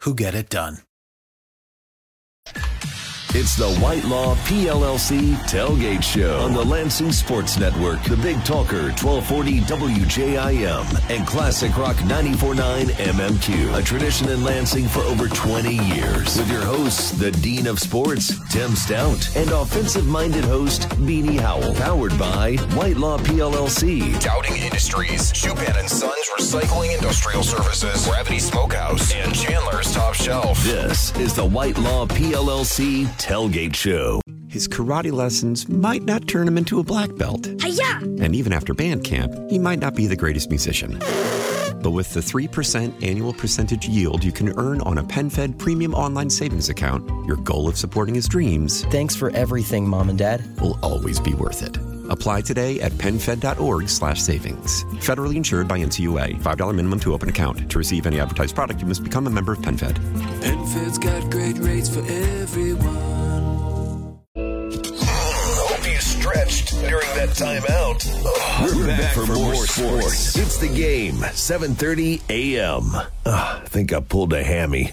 who get it done. It's the White Law P L L C Tailgate Show on the Lansing Sports Network, The Big Talker, twelve forty W J I M, and Classic Rock ninety-four point nine M M Q, a tradition in Lansing for over twenty years. With your hosts, the Dean of Sports, Tim Stout, and offensive-minded host, Beanie Howell. Powered by White Law P L L C, Dowding Industries, Shupin and Sons Recycling Industrial Services, Gravity Smokehouse, and Chandler's Top Shelf. This is the White Law P L L C Tailgate Show. His karate lessons might not turn him into a black belt. Hi-ya! And even after band camp, he might not be the greatest musician. But with the three percent annual percentage yield you can earn on a PenFed premium online savings account, your goal of supporting his dreams... Thanks for everything, Mom and Dad. ...will always be worth it. Apply today at pen fed dot org slash savings. Federally insured by N C U A. five dollars minimum to open account. To receive any advertised product, you must become a member of PenFed. PenFed's got great rates for everyone. Hope you stretched during that timeout. Oh, we're, we're back, back for, for more sports. sports. It's The Game, seven thirty a.m. Uh, I think I pulled a hammy.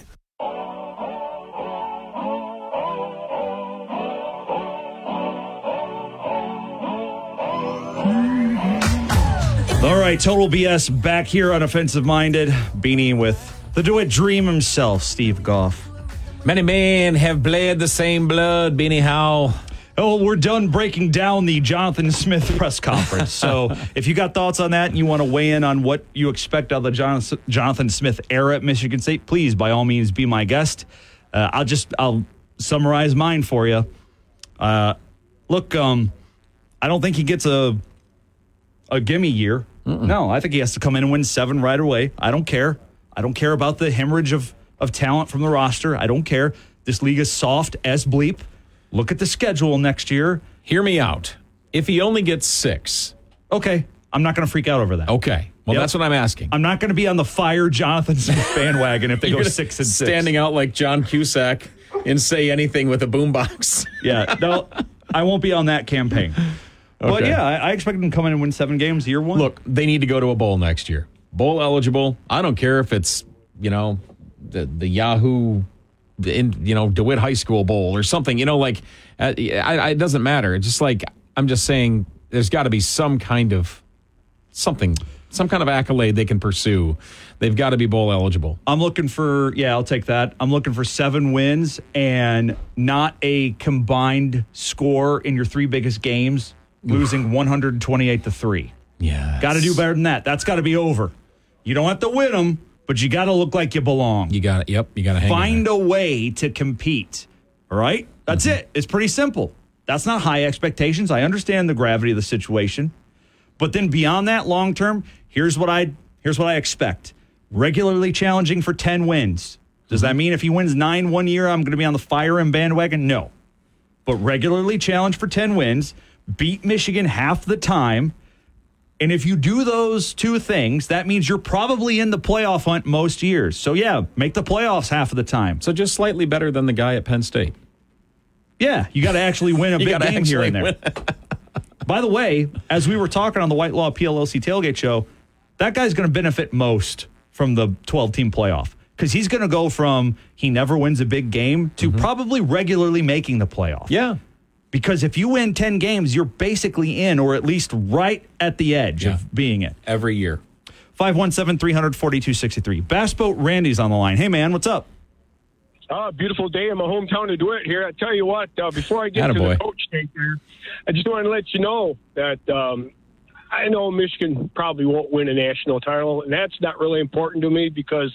All right, Total B S back here on Offensive Minded. Beanie with the DeWitt Dream himself, Steve Goff. Many men have bled the same blood, Beanie Howell. Oh, we're done breaking down the Jonathan Smith press conference. So if you got thoughts on that and you want to weigh in on what you expect out of the John- Jonathan Smith era at Michigan State, please, by all means, be my guest. Uh, I'll just I'll summarize mine for you. Uh, look, um, I don't think he gets a a gimme year. Mm-mm. No, I think he has to come in and win seven right away. I don't care. I don't care about the hemorrhage of, of talent from the roster. I don't care. This league is soft as bleep. Look at the schedule next year. Hear me out. If he only gets six. Okay. I'm not going to freak out over that. Okay. Well, yep. That's what I'm asking. I'm not going to be on the fire Jonathan Smith bandwagon if they go six and six. Standing out like John Cusack and say anything with a boombox. Yeah. No, I won't be on that campaign. Okay. But, yeah, I, I expect him to come in and win seven games year one. Look, they need to go to a bowl next year. Bowl eligible. I don't care if it's, you know, the, the Yahoo in, you know, DeWitt High School Bowl or something, you know, like uh, I, I, it doesn't matter. It's just like, I'm just saying there's got to be some kind of something, some kind of accolade they can pursue. They've got to be bowl eligible. I'm looking for, yeah, I'll take that. I'm looking for seven wins and not a combined score in your three biggest games, losing one twenty-eight to three. Yeah. Got to do better than that. That's got to be over. You don't have to win them, but you got to look like you belong. You got it. Yep. You got to hang Find a way to compete. All right? That's mm-hmm. it. It's pretty simple. That's not high expectations. I understand the gravity of the situation. But then beyond that, long term, here's what I here's what I expect. Regularly challenging for ten wins. Does mm-hmm. that mean if he wins nine one year, I'm going to be on the fire and bandwagon? No. But regularly challenge for ten wins, beat Michigan half the time. And if you do those two things, that means you're probably in the playoff hunt most years. So, yeah, make the playoffs half of the time. So just slightly better than the guy at Penn State. Yeah, you got to actually win a big game here and there. By the way, as we were talking on the White Law P L L C tailgate show, that guy's going to benefit most from the twelve-team playoff because he's going to go from he never wins a big game to mm-hmm. probably regularly making the playoff. Yeah. Because if you win ten games, you're basically in, or at least right at the edge yeah. of being in. Every year. five one seven, three hundred, forty-two sixty-three. Bass Boat Randy's on the line. Hey, man, what's up? Uh, beautiful day in my hometown of DeWitt here. I tell you what, uh, before I get Attaboy. to the coach thing here, I just want to let you know that um, I know Michigan probably won't win a national title, and that's not really important to me because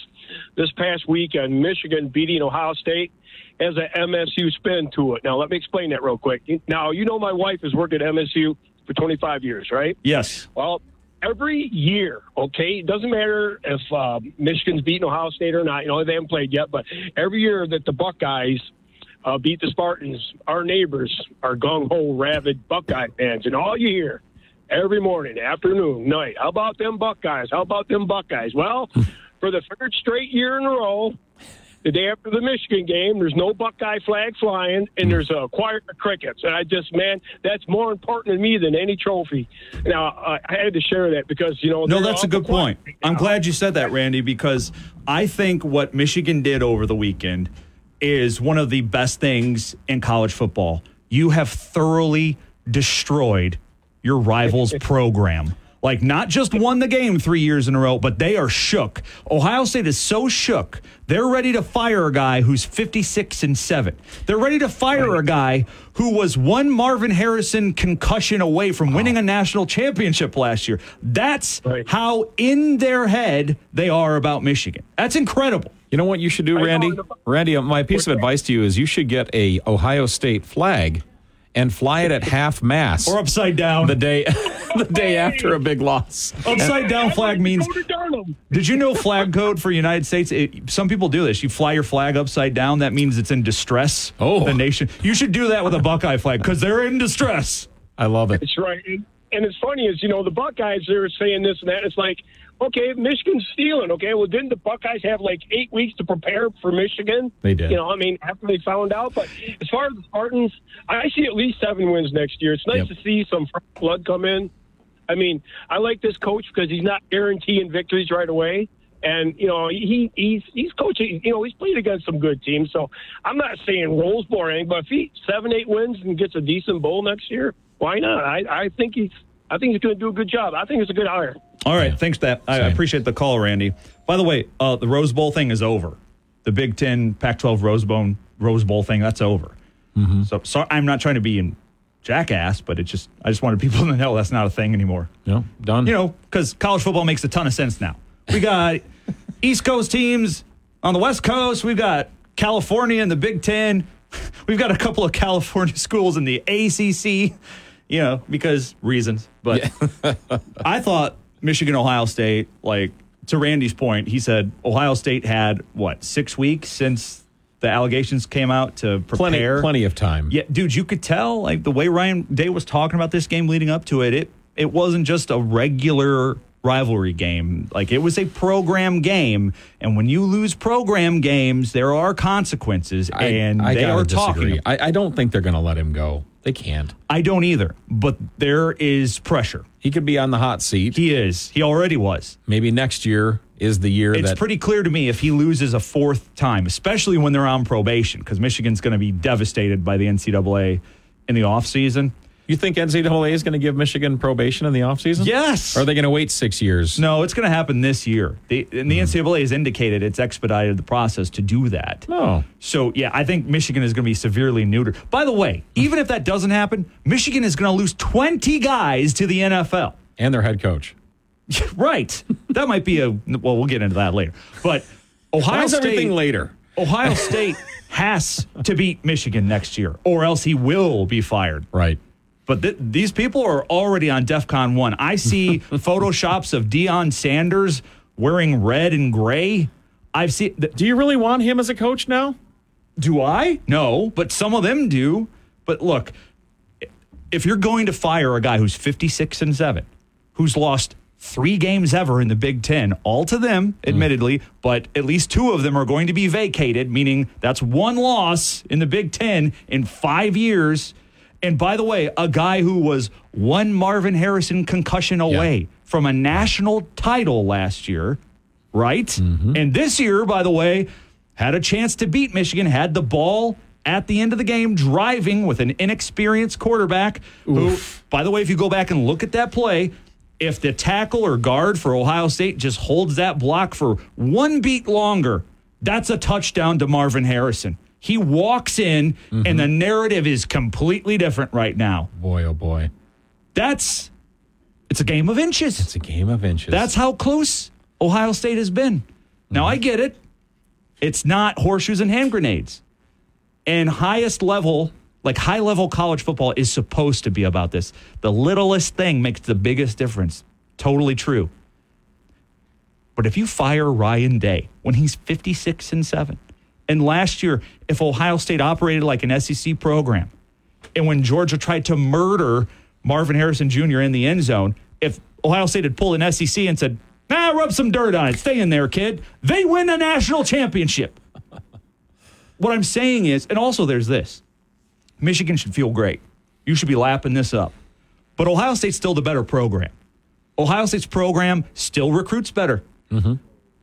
this past weekend, Michigan beating Ohio State has an M S U spin to it. Now, let me explain that real quick. Now, you know my wife has worked at M S U for twenty-five years, right? Yes. Well, every year, okay, it doesn't matter if uh, Michigan's beaten Ohio State or not. You know, they haven't played yet, but every year that the Buckeyes uh, beat the Spartans, our neighbors are gung-ho, rabid Buckeye fans. And all you hear, every morning, afternoon, night, how about them Buckeyes? How about them Buckeyes? Well, for the third straight year in a row, the day after the Michigan game, there's no Buckeye flag flying, and there's a choir of crickets. And I just, man, that's more important to me than any trophy. Now, I had to share that because, you know. No, that's a good point. Right I'm glad you said that, Randy, because I think what Michigan did over the weekend is one of the best things in college football. You have thoroughly destroyed your rival's program. Like, not just won the game three years in a row, but they are shook. Ohio State is so shook, they're ready to fire a guy who's fifty-six and seven. They're ready to fire a guy who was one Marvin Harrison concussion away from winning a national championship last year. That's right. How in their head they are about Michigan. That's incredible. You know what you should do, Randy? Randy, my piece of advice to you is you should get a Ohio State flag and fly it at half mast. Or upside down. The day the day after a big loss. Upside down flag means... Did you know flag code for United States? It, some people do this. You fly your flag upside down. That means it's in distress. Oh. The nation. You should do that with a Buckeye flag because they're in distress. I love it. That's right. And, and it's funny is, you know, the Buckeyes, they're saying this and that. It's like, okay, Michigan's stealing. Okay, well, didn't the Buckeyes have like eight weeks to prepare for Michigan? They did. You know, I mean, after they found out. But as far as the Spartans, I see at least seven wins next year. It's nice yep. to see some fresh blood come in. I mean, I like this coach because he's not guaranteeing victories right away. And, you know, he he's he's coaching. You know, he's played against some good teams. So I'm not saying Rolls Bowl or anything, but if he seven, eight wins and gets a decent bowl next year, why not? I, I think he's I think he's going to do a good job. I think it's a good hire. All right, yeah. thanks, that. I Same. appreciate the call, Randy. By the way, uh, the Rose Bowl thing is over. The Big Ten, Pac twelve Rose Bowl, Rose Bowl thing, that's over. Mm-hmm. So, so I'm not trying to be in, jackass, but it just I just wanted people to know that's not a thing anymore. Yeah, done. You know, because college football makes a ton of sense now. We got East Coast teams on the West Coast. We've got California in the Big Ten. We've got a couple of California schools in the A C C, you know, because reasons. But yeah. I thought Michigan, Ohio State, like, to Randy's point, he said Ohio State had, what, six weeks since the allegations came out to prepare? Plenty, plenty of time. Yeah, dude, you could tell, like, the way Ryan Day was talking about this game leading up to it, it, it wasn't just a regular rivalry game. Like, it was a program game, and when you lose program games, there are consequences, I, and I they are disagree. talking. I, I don't think they're going to let him go. They can't. I don't either, but there is pressure. He could be on the hot seat. He is. He already was. Maybe next year is the year. It's that- pretty clear to me if he loses a fourth time, especially when they're on probation, because Michigan's going to be devastated by the N C double A in the offseason. You think N C double A is going to give Michigan probation in the offseason? Yes. Or are they going to wait six years? No, it's going to happen this year. The, and the mm. N C double A has indicated it's expedited the process to do that. Oh. So, yeah, I think Michigan is going to be severely neutered. By the way, even if that doesn't happen, Michigan is going to lose twenty guys to the N F L. And their head coach. Right. That might be a... Well, we'll get into that later. But Ohio State... everything later? Ohio State has to beat Michigan next year, or else he will be fired. Right. But th- these people are already on DEFCON one. I see photoshops of Deion Sanders wearing red and gray. I've seen. Th- do you really want him as a coach now? Do I? No, but some of them do. But look, if you're going to fire a guy who's fifty-six and seven, who's lost three games ever in the Big Ten, all to them, admittedly, mm. but at least two of them are going to be vacated, meaning that's one loss in the Big Ten in five years. And by the way, a guy who was one Marvin Harrison concussion away yeah. from a national title last year, right? Mm-hmm. And this year, by the way, had a chance to beat Michigan, had the ball at the end of the game, driving with an inexperienced quarterback. Oof. Who, by the way, if you go back and look at that play, if the tackle or guard for Ohio State just holds that block for one beat longer, that's a touchdown to Marvin Harrison. He walks in, mm-hmm. and the narrative is completely different right now. Boy, oh boy. That's, it's a game of inches. It's a game of inches. That's how close Ohio State has been. Mm-hmm. Now, I get it. It's not horseshoes and hand grenades. And highest level, like high-level college football is supposed to be about this. The littlest thing makes the biggest difference. Totally true. But if you fire Ryan Day when he's fifty-six and seven, and last year, if Ohio State operated like an S E C program, and when Georgia tried to murder Marvin Harrison Junior in the end zone, if Ohio State had pulled an S E C and said, nah, rub some dirt on it, stay in there, kid, they win a national championship. What I'm saying is, and also there's this, Michigan should feel great. You should be lapping this up. But Ohio State's still the better program. Ohio State's program still recruits better. Mm-hmm.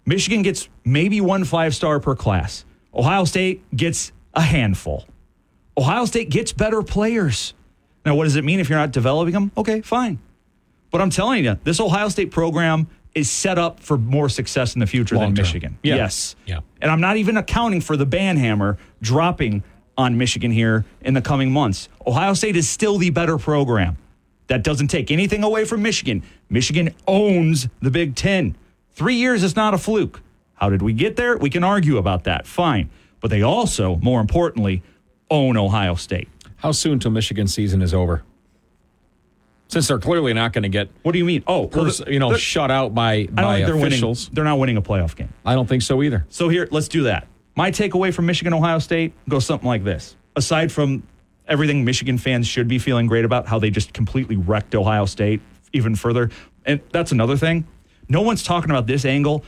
Michigan gets maybe one five-star per class. Ohio State gets a handful. Ohio State gets better players. Now, what does it mean if you're not developing them? Okay, fine. But I'm telling you, this Ohio State program is set up for more success in the future Long than term. Michigan. Yeah. Yes. Yeah. And I'm not even accounting for the banhammer dropping on Michigan here in the coming months. Ohio State is still the better program. That doesn't take anything away from Michigan. Michigan owns the Big Ten. Three years is not a fluke. How did we get there? We can argue about that. Fine. But they also, more importantly, own Ohio State. How soon till Michigan season is over? Since they're clearly not going to get... What do you mean? Oh, pers- well, you know, shut out by, by they're officials. Winning, they're not winning a playoff game. I don't think so either. So here, let's do that. My takeaway from Michigan-Ohio State goes something like this. Aside from everything Michigan fans should be feeling great about, how they just completely wrecked Ohio State even further. And that's another thing. No one's talking about this angle.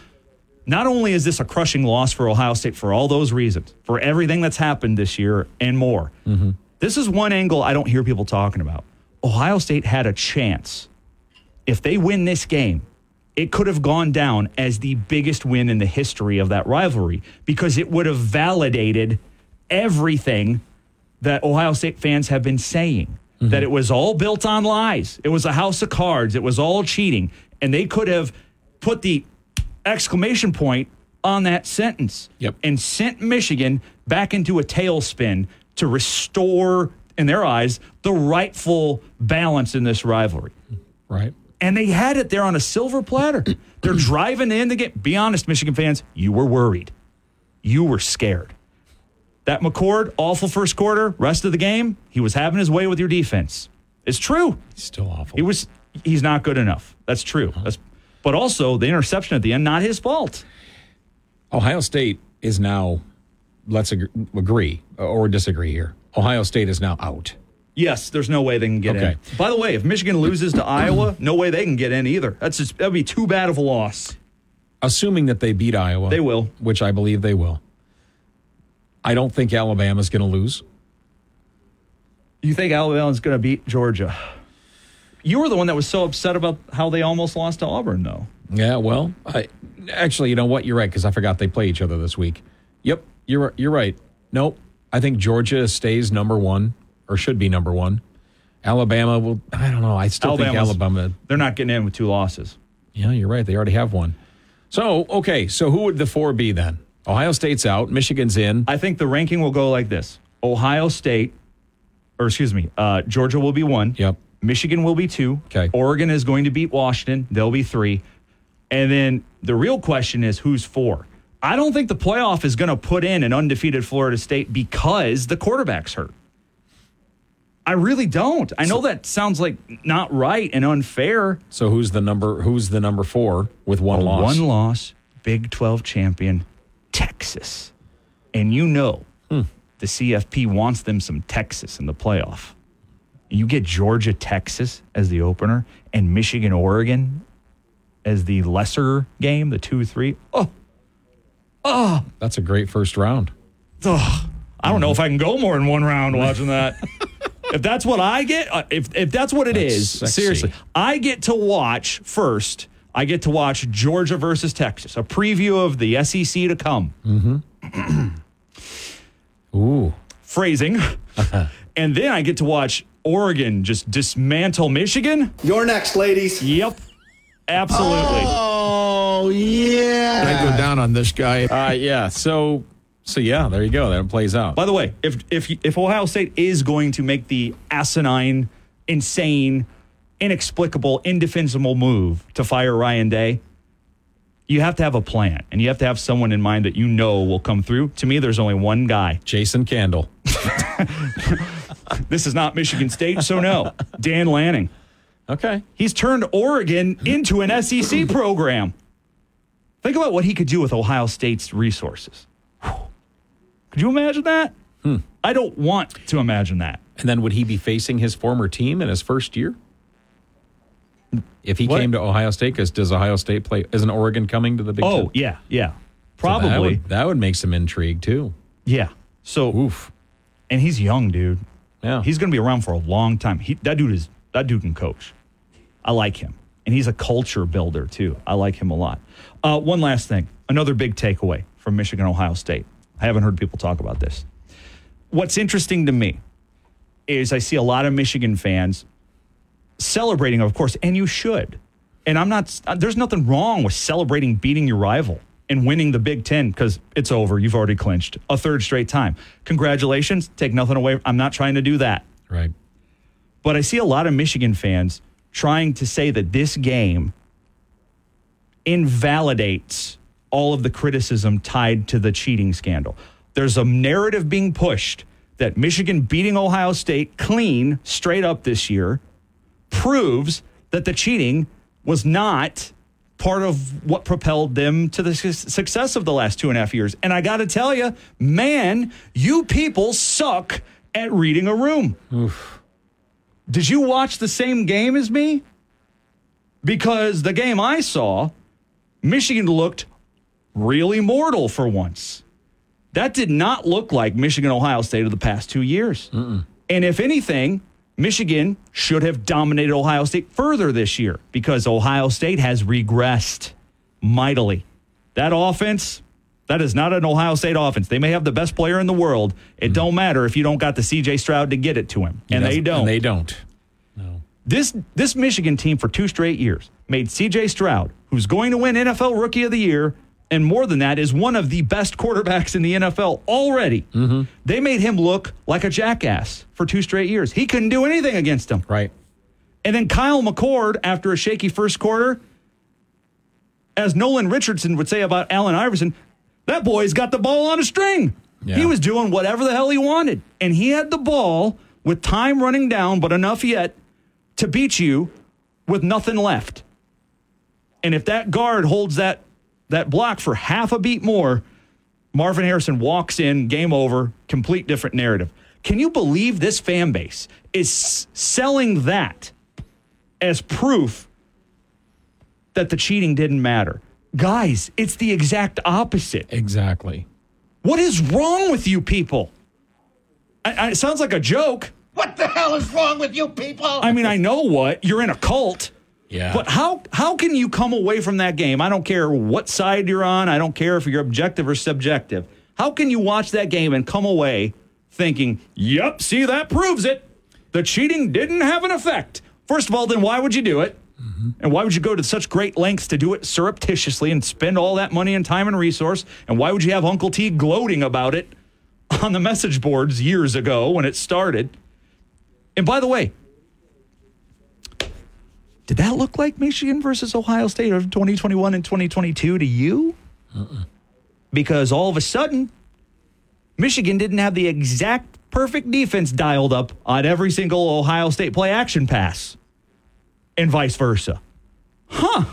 Not only is this a crushing loss for Ohio State for all those reasons, for everything that's happened this year and more, mm-hmm. this is one angle I don't hear people talking about. Ohio State had a chance. If they win this game, it could have gone down as the biggest win in the history of that rivalry because it would have validated everything that Ohio State fans have been saying, mm-hmm. that it was all built on lies. It was a house of cards. It was all cheating. And they could have put the exclamation point on that sentence yep. and sent Michigan back into a tailspin to restore in their eyes, the rightful balance in this rivalry. Right. And they had it there on a silver platter. They're driving in the game. Be honest, Michigan fans, you were worried. You were scared. That McCord, awful first quarter, rest of the game, he was having his way with your defense. It's true. He's still awful. He was. He's not good enough. That's true. Uh-huh. That's, but also, the interception at the end, not his fault. Ohio State is now, let's ag- agree or disagree here, Ohio State is now out. Yes, there's no way they can get okay. in. By the way, if Michigan loses to Iowa, no way they can get in either. That's just, that'd be too bad of a loss. Assuming that they beat Iowa. They will. Which I believe they will. I don't think Alabama's going to lose. You think Alabama's going to beat Georgia? You were the one that was so upset about how they almost lost to Auburn, though. Yeah, well, I, actually, you know what? You're right, because I forgot they play each other this week. Yep, you're you're right. Nope, I think Georgia stays number one. Or should be number one. Alabama will, I don't know. I still Alabama's, think Alabama. They're not getting in with two losses. Yeah, you're right. They already have one. So, okay. So who would the four be then? Ohio State's out. Michigan's in. I think the ranking will go like this. Ohio State, or excuse me, uh, Georgia will be one. Yep. Michigan will be two. Okay. Oregon is going to beat Washington. They'll be three. And then the real question is who's four? I don't think the playoff is going to put in an undefeated Florida State because the quarterback's hurt. I really don't. I know that sounds like not right and unfair. So who's the number who's the number four with one a loss? One loss, Big twelve champion, Texas. And you know hmm. the C F P wants them some Texas in the playoff. You get Georgia, Texas as the opener and Michigan, Oregon as the lesser game, the two three. Oh, oh. That's a great first round. Oh. I don't know if I can go more than one round watching that. If that's what I get, if if that's what it that's is, sexy. Seriously, I get to watch first, I get to watch Georgia versus Texas, a preview of the S E C to come. Mm-hmm. Ooh. Phrasing. And then I get to watch Oregon just dismantle Michigan. You're next, ladies. Yep. Absolutely. Oh, yeah. I go down on this guy. Uh, yeah, so... So, yeah, there you go. That plays out. By the way, if if if Ohio State is going to make the asinine, insane, inexplicable, indefensible move to fire Ryan Day, you have to have a plan, and you have to have someone in mind that you know will come through. To me, there's only one guy. Jason Candle. This is not Michigan State, so no. Dan Lanning. Okay. He's turned Oregon into an S E C program. Think about what he could do with Ohio State's resources. Could you imagine that? Hmm. I don't want to imagine that. And then would he be facing his former team in his first year? If he what? came to Ohio State, because does Ohio State play? Isn't Oregon coming to the Big Ten? Oh, yeah, yeah. Probably. So that, would, that would make some intrigue, too. Yeah. So, oof. And he's young, dude. Yeah. He's going to be around for a long time. He, that dude is, that dude can coach. I like him. And he's a culture builder, too. I like him a lot. Uh, one last thing. Another big takeaway from Michigan, Ohio State. I haven't heard people talk about this. What's interesting to me is I see a lot of Michigan fans celebrating, of course, and you should. And I'm not, there's nothing wrong with celebrating beating your rival and winning the Big Ten because it's over. You've already clinched a third straight time. Congratulations. Take nothing away. I'm not trying to do that. Right. But I see a lot of Michigan fans trying to say that this game invalidates all of the criticism tied to the cheating scandal. There's a narrative being pushed that Michigan beating Ohio State clean, straight up this year, proves that the cheating was not part of what propelled them to the su- success of the last two and a half years. And I got to tell you, man, you people suck at reading a room. Oof. Did you watch the same game as me? Because the game I saw, Michigan looked really mortal for once. That did not look like Michigan, Ohio State of the past two years. Mm-mm. And if anything, Michigan should have dominated Ohio State further this year because Ohio State has regressed mightily. That offense, that is not an Ohio State offense. They may have the best player in the world. It mm-hmm. don't matter if you don't got the C J Stroud to get it to him. And they don't. And they don't. No. This, this Michigan team for two straight years made C J Stroud, who's going to win N F L Rookie of the Year, and more than that, is one of the best quarterbacks in the N F L already. Mm-hmm. They made him look like a jackass for two straight years. He couldn't do anything against him. Right. And then Kyle McCord, after a shaky first quarter, as Nolan Richardson would say about Allen Iverson, that boy's got the ball on a string. Yeah. He was doing whatever the hell he wanted. And he had the ball with time running down, but enough yet to beat you with nothing left. And if that guard holds that that block for half a beat more, Marvin Harrison walks in, game over, complete different narrative. Can you believe this fan base is selling that as proof that the cheating didn't matter? Guys, it's the exact opposite. Exactly. What is wrong with you people? I, I, it sounds like a joke. What the hell is wrong with you people? I mean, I know what. You're in a cult. Yeah. But how how can you come away from that game? I don't care what side you're on. I don't care if you're objective or subjective. How can you watch that game and come away thinking, yep, see, that proves it. The cheating didn't have an effect. First of all, then why would you do it? Mm-hmm. And why would you go to such great lengths to do it surreptitiously and spend all that money and time and resource? And why would you have Uncle T gloating about it on the message boards years ago when it started? And by the way, did that look like Michigan versus Ohio State of twenty twenty-one and twenty twenty-two to you? Uh-uh. Because all of a sudden, Michigan didn't have the exact perfect defense dialed up on every single Ohio State play action pass. And vice versa. Huh.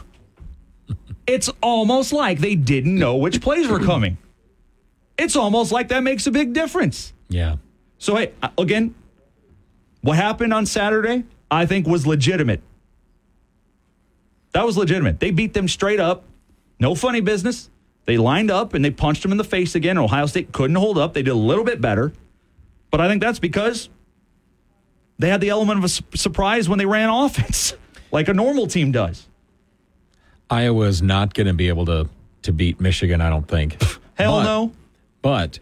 It's almost like they didn't know which plays were coming. It's almost like that makes a big difference. Yeah. So, hey, again, what happened on Saturday, I think, was legitimate. That was legitimate. They beat them straight up. No funny business. They lined up and they punched them in the face again. Ohio State couldn't hold up. They did a little bit better. But I think that's because they had the element of a su- surprise when they ran offense, like a normal team does. Iowa's not going to be able to, to beat Michigan, I don't think. Hell but, no. But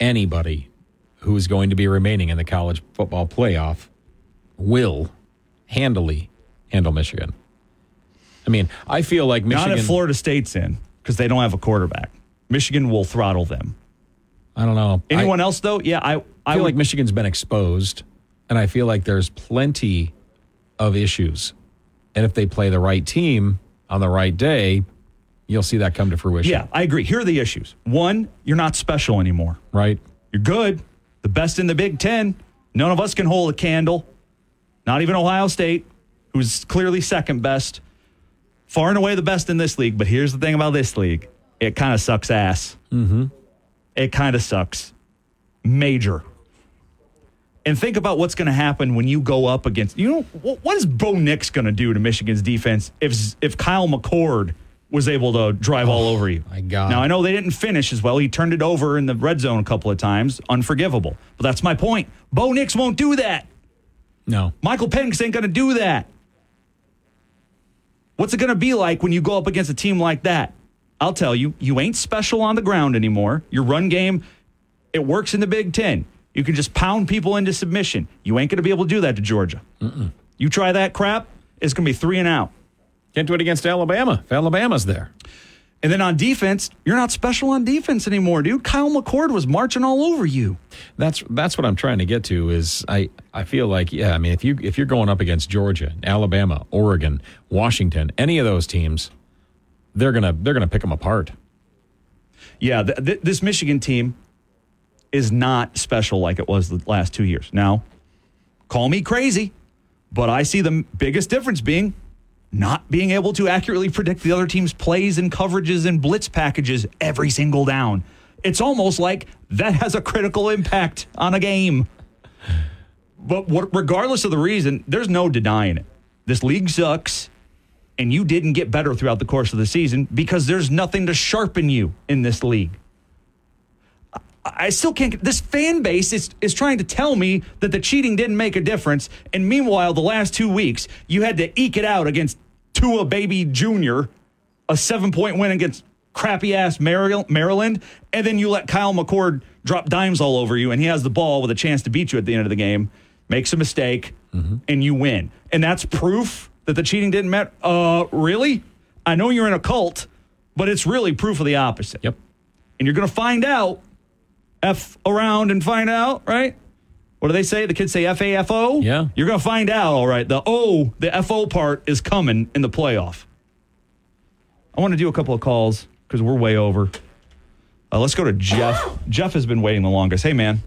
anybody who is going to be remaining in the college football playoff will handily handle Michigan. I mean, I feel like Michigan... Not if Florida State's in, because they don't have a quarterback. Michigan will throttle them. I don't know. Anyone I, else, though? Yeah, I... I feel I would, like Michigan's been exposed, and I feel like there's plenty of issues. And if they play the right team on the right day, you'll see that come to fruition. Yeah, I agree. Here are the issues. One, you're not special anymore. Right. You're good. The best in the Big Ten. None of us can hold a candle. Not even Ohio State, who's clearly second best. Far and away the best in this league, but here's the thing about this league. It kind of sucks ass. Mm-hmm. It kind of sucks. Major. And think about what's going to happen when you go up against... You know, what is Bo Nix going to do to Michigan's defense if if Kyle McCord was able to drive oh, all over you? My God. Now, I know they didn't finish as well. He turned it over in the red zone a couple of times. Unforgivable. But that's my point. Bo Nix won't do that. No. Michael Penix ain't going to do that. What's it going to be like when you go up against a team like that? I'll tell you, you ain't special on the ground anymore. Your run game, it works in the Big Ten. You can just pound people into submission. You ain't going to be able to do that to Georgia. Mm-mm. You try that crap, it's going to be three and out. Can't do it against Alabama if Alabama's there. And then on defense, you're not special on defense anymore, dude. Kyle McCord was marching all over you. That's that's what I'm trying to get to is I, I feel like, yeah, I mean, if, you, if you're going up against Georgia, Alabama, Oregon, Washington, any of those teams, they're going to they're gonna pick them apart. Yeah, th- th- this Michigan team is not special like it was the last two years. Now, call me crazy, but I see the biggest difference being not being able to accurately predict the other team's plays and coverages and blitz packages every single down. It's almost like that has a critical impact on a game. But what, regardless of the reason, there's no denying it. This league sucks, and you didn't get better throughout the course of the season because there's nothing to sharpen you in this league. I still can't get, this fan base is, is trying to tell me that the cheating didn't make a difference, and meanwhile, the last two weeks, you had to eke it out against Tua Baby Junior, a seven-point win against crappy-ass Maryland, and then you let Kyle McCord drop dimes all over you, and he has the ball with a chance to beat you at the end of the game, makes a mistake, mm-hmm. and you win. And that's proof that the cheating didn't matter? Uh, really? I know you're in a cult, But it's really proof of the opposite. Yep. And you're going to find out, F around and find out, right? What do they say? The kids say F A F O? Yeah. You're going to find out, all right. The O, the F O part is coming in the playoff. I want to do a couple of calls because we're way over. Uh, let's go to Jeff. Jeff has been waiting the longest. Hey, man.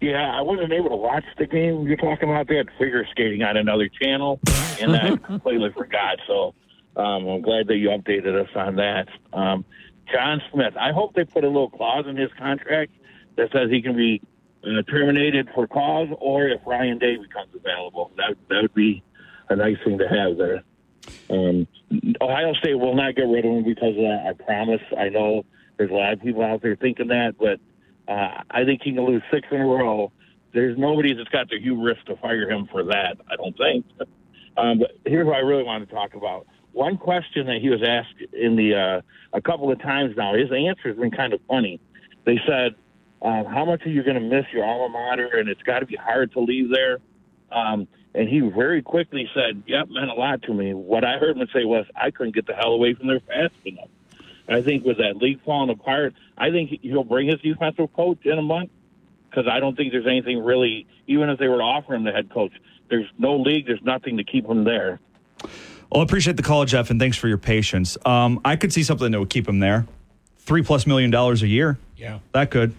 Yeah, I wasn't able to watch the game you're talking about. They had figure skating on another channel, and I completely forgot. So um, I'm glad that you updated us on that. Um, John Smith, I hope they put a little clause in his contract that says he can be uh, terminated for cause or if Ryan Day becomes available. That that would be a nice thing to have there. Um, Ohio State will not get rid of him because of that, I promise. I know there's a lot of people out there thinking that, but uh, I think he can lose six in a row. There's nobody that's got the hubris to fire him for that, I don't think. Um, but here's what I really want to talk about. One question that he was asked in the uh, a couple of times now, his answer has been kind of funny. They said, uh, how much are you going to miss your alma mater, and it's got to be hard to leave there? Um, and he very quickly said, yep, meant a lot to me. What I heard him say was, I couldn't get the hell away from there fast enough. And I think with that league falling apart, I think he'll bring his defensive coach in a month because I don't think there's anything really, even if they were to offer him the head coach, there's no league, there's nothing to keep him there. Well, I appreciate the call, Jeff, and thanks for your patience. Um, I could see something that would keep him there. Three-plus million dollars a year. Yeah. That could.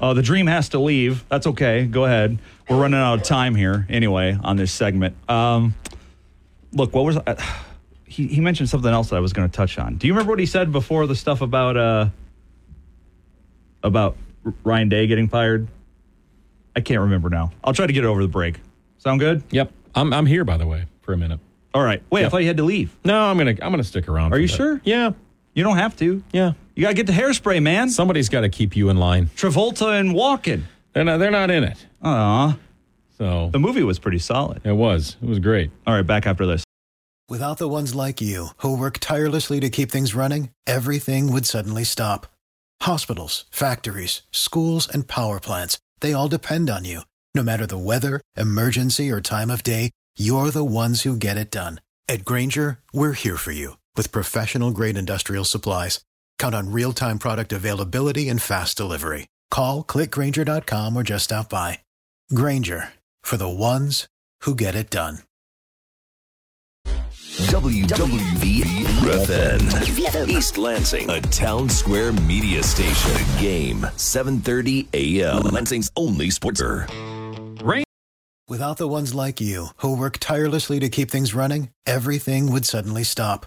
Uh, the dream has to leave. That's okay. Go ahead. We're running out of time here anyway on this segment. Um, look, what was uh, he, he mentioned something else that I was going to touch on. Do you remember what he said before the stuff about uh, about Ryan Day getting fired? I can't remember now. I'll try to get it over the break. Sound good? Yep. I'm I'm here, by the way, for a minute. All right. Wait, yeah. I thought you had to leave. No, I'm gonna I'm gonna stick around. Are you that. Sure? Yeah. You don't have to. Yeah. You gotta get the hairspray, man. Somebody's gotta keep you in line. Travolta and Walken. They're not they're not in it. Aw. So the movie was pretty solid. It was. It was great. All right, back after this. Without the ones like you who work tirelessly to keep things running, everything would suddenly stop. Hospitals, factories, schools, and power plants, they all depend on you. No matter the weather, emergency, or time of day. You're the ones who get it done. At Grainger, we're here for you with professional-grade industrial supplies. Count on real-time product availability and fast delivery. Call, click grainger dot com or just stop by. Grainger, for the ones who get it done. W W B F N, East Lansing, a town square media station. The Game, seven thirty a.m., Lansing's only sportster. Without the ones like you, who work tirelessly to keep things running, everything would suddenly stop.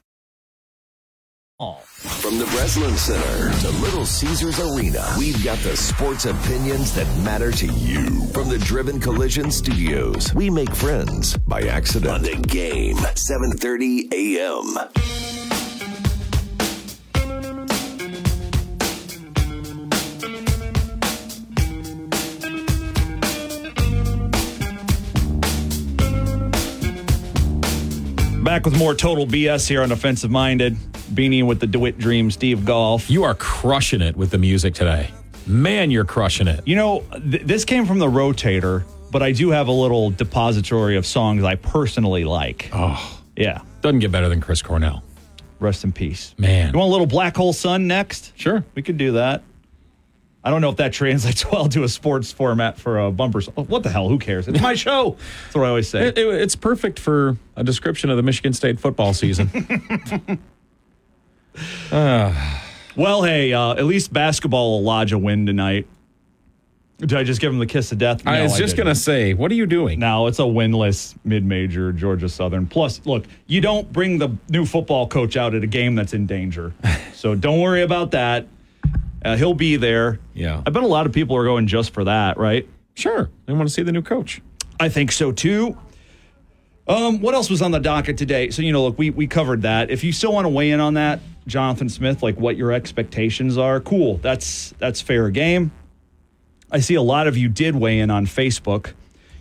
From the Breslin Center to Little Caesars Arena, we've got the sports opinions that matter to you. From the Driven Collision Studios, we make friends by accident. On The Game, seven thirty a.m. Back with more Total B S here on Offensive Minded. Beanie with the DeWitt Dream, Steve Goff. You are crushing it with the music today. Man, you're crushing it. You know, th- this came from the rotator, but I do have a little depository of songs I personally like. Oh. Yeah. Doesn't get better than Chris Cornell. Rest in peace. Man. You want a little Black Hole Sun next? Sure. We could do that. I don't know if that translates well to a sports format for a bumper. Oh, what the hell? Who cares? It's my show. That's what I always say. It, it, it's perfect for a description of the Michigan State football season. Uh, well, hey, uh, at least basketball will lodge a win tonight. Did I just give him the kiss of death? No, I was just going to say, what are you doing? No, it's a winless mid-major Georgia Southern. Plus, look, you don't bring the new football coach out at a game that's in danger. So don't worry about that. Uh, he'll be there. Yeah. I bet a lot of people are going just for that, right? Sure. They want to see the new coach. I think so, too. Um, what else was on the docket today? So, you know, look, we, we covered that. If you still want to weigh in on that, Jonathan Smith, like what your expectations are, cool. That's that's fair game. I see a lot of you did weigh in on Facebook.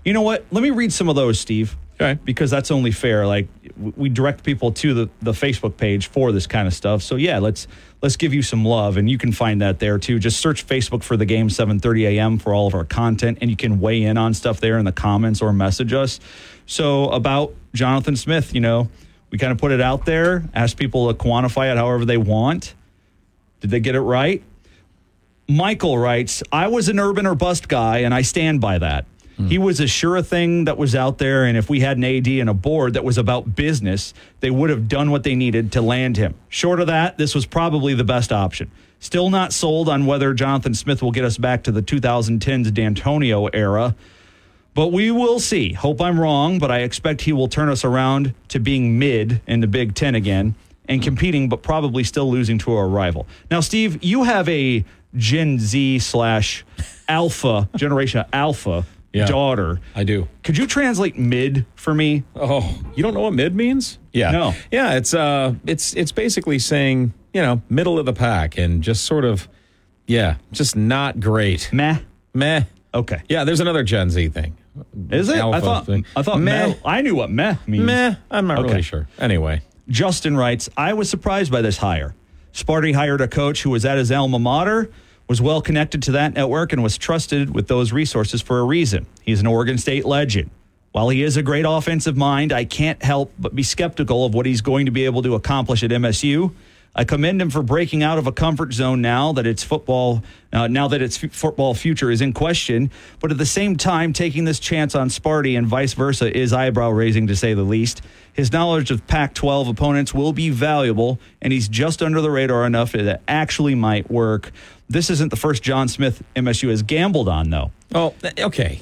You know what? Let me read some of those, Steve. Okay. Because that's only fair. Like, we direct people to the, the Facebook page for this kind of stuff. So, yeah, let's let's give you some love. And you can find that there, too. Just search Facebook for The Game seven thirty a.m. for all of our content. And you can weigh in on stuff there in the comments or message us. So, about Jonathan Smith, you know, we kind of put it out there, asked people to quantify it however they want. Did they get it right? Michael writes, I was an urban or bust guy, and I stand by that. He was a sure thing that was out there, and if we had an A D and a board that was about business, they would have done what they needed to land him. Short of that, this was probably the best option. Still not sold on whether Jonathan Smith will get us back to the twenty tens D'Antonio era, but we will see. Hope I'm wrong, but I expect he will turn us around to being mid in the Big Ten again and competing, but probably still losing to our rival. Now, Steve, you have a Gen Z slash alpha, generation alpha, yeah, daughter. I do. Could you translate mid for me? Oh, you don't know what mid means? Yeah. No. Yeah, it's uh it's it's basically saying, you know, middle of the pack and just sort of, yeah, just not great. Meh. Meh. Okay. Yeah, there's another Gen Z thing. Is it? Alpha I thought thing. I thought meh. meh. I knew what meh means. Meh. I'm not okay. really sure. Anyway. Justin writes, I was surprised by this hire. Sparty hired a coach who was at his alma mater, was well connected to that network, and was trusted with those resources for a reason. He's an Oregon State legend. While he is a great offensive mind, I can't help but be skeptical of what he's going to be able to accomplish at M S U. I commend him for breaking out of a comfort zone now that it's football, uh, now that its f- football future is in question. But at the same time, taking this chance on Sparty and vice versa is eyebrow-raising, to say the least. His knowledge of Pac twelve opponents will be valuable, and he's just under the radar enough that it actually might work. This isn't the first John Smith M S U has gambled on, though. Oh, okay.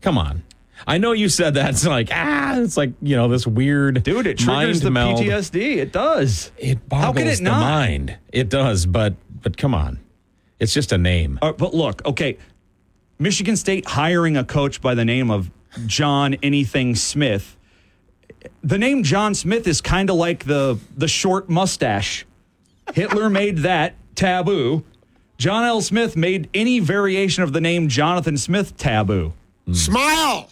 Come on. I know you said that. It's like, ah, it's like, you know, this weird Dude, it triggers the meld. P T S D. It does. It boggles How can it the not? mind. It does, but but come on. It's just a name. Uh, but look, okay, Michigan State hiring a coach by the name of John anything Smith. The name John Smith is kind of like the the short mustache. Hitler made that taboo. John L. Smith made any variation of the name Jonathan Smith taboo. Mm. Smile!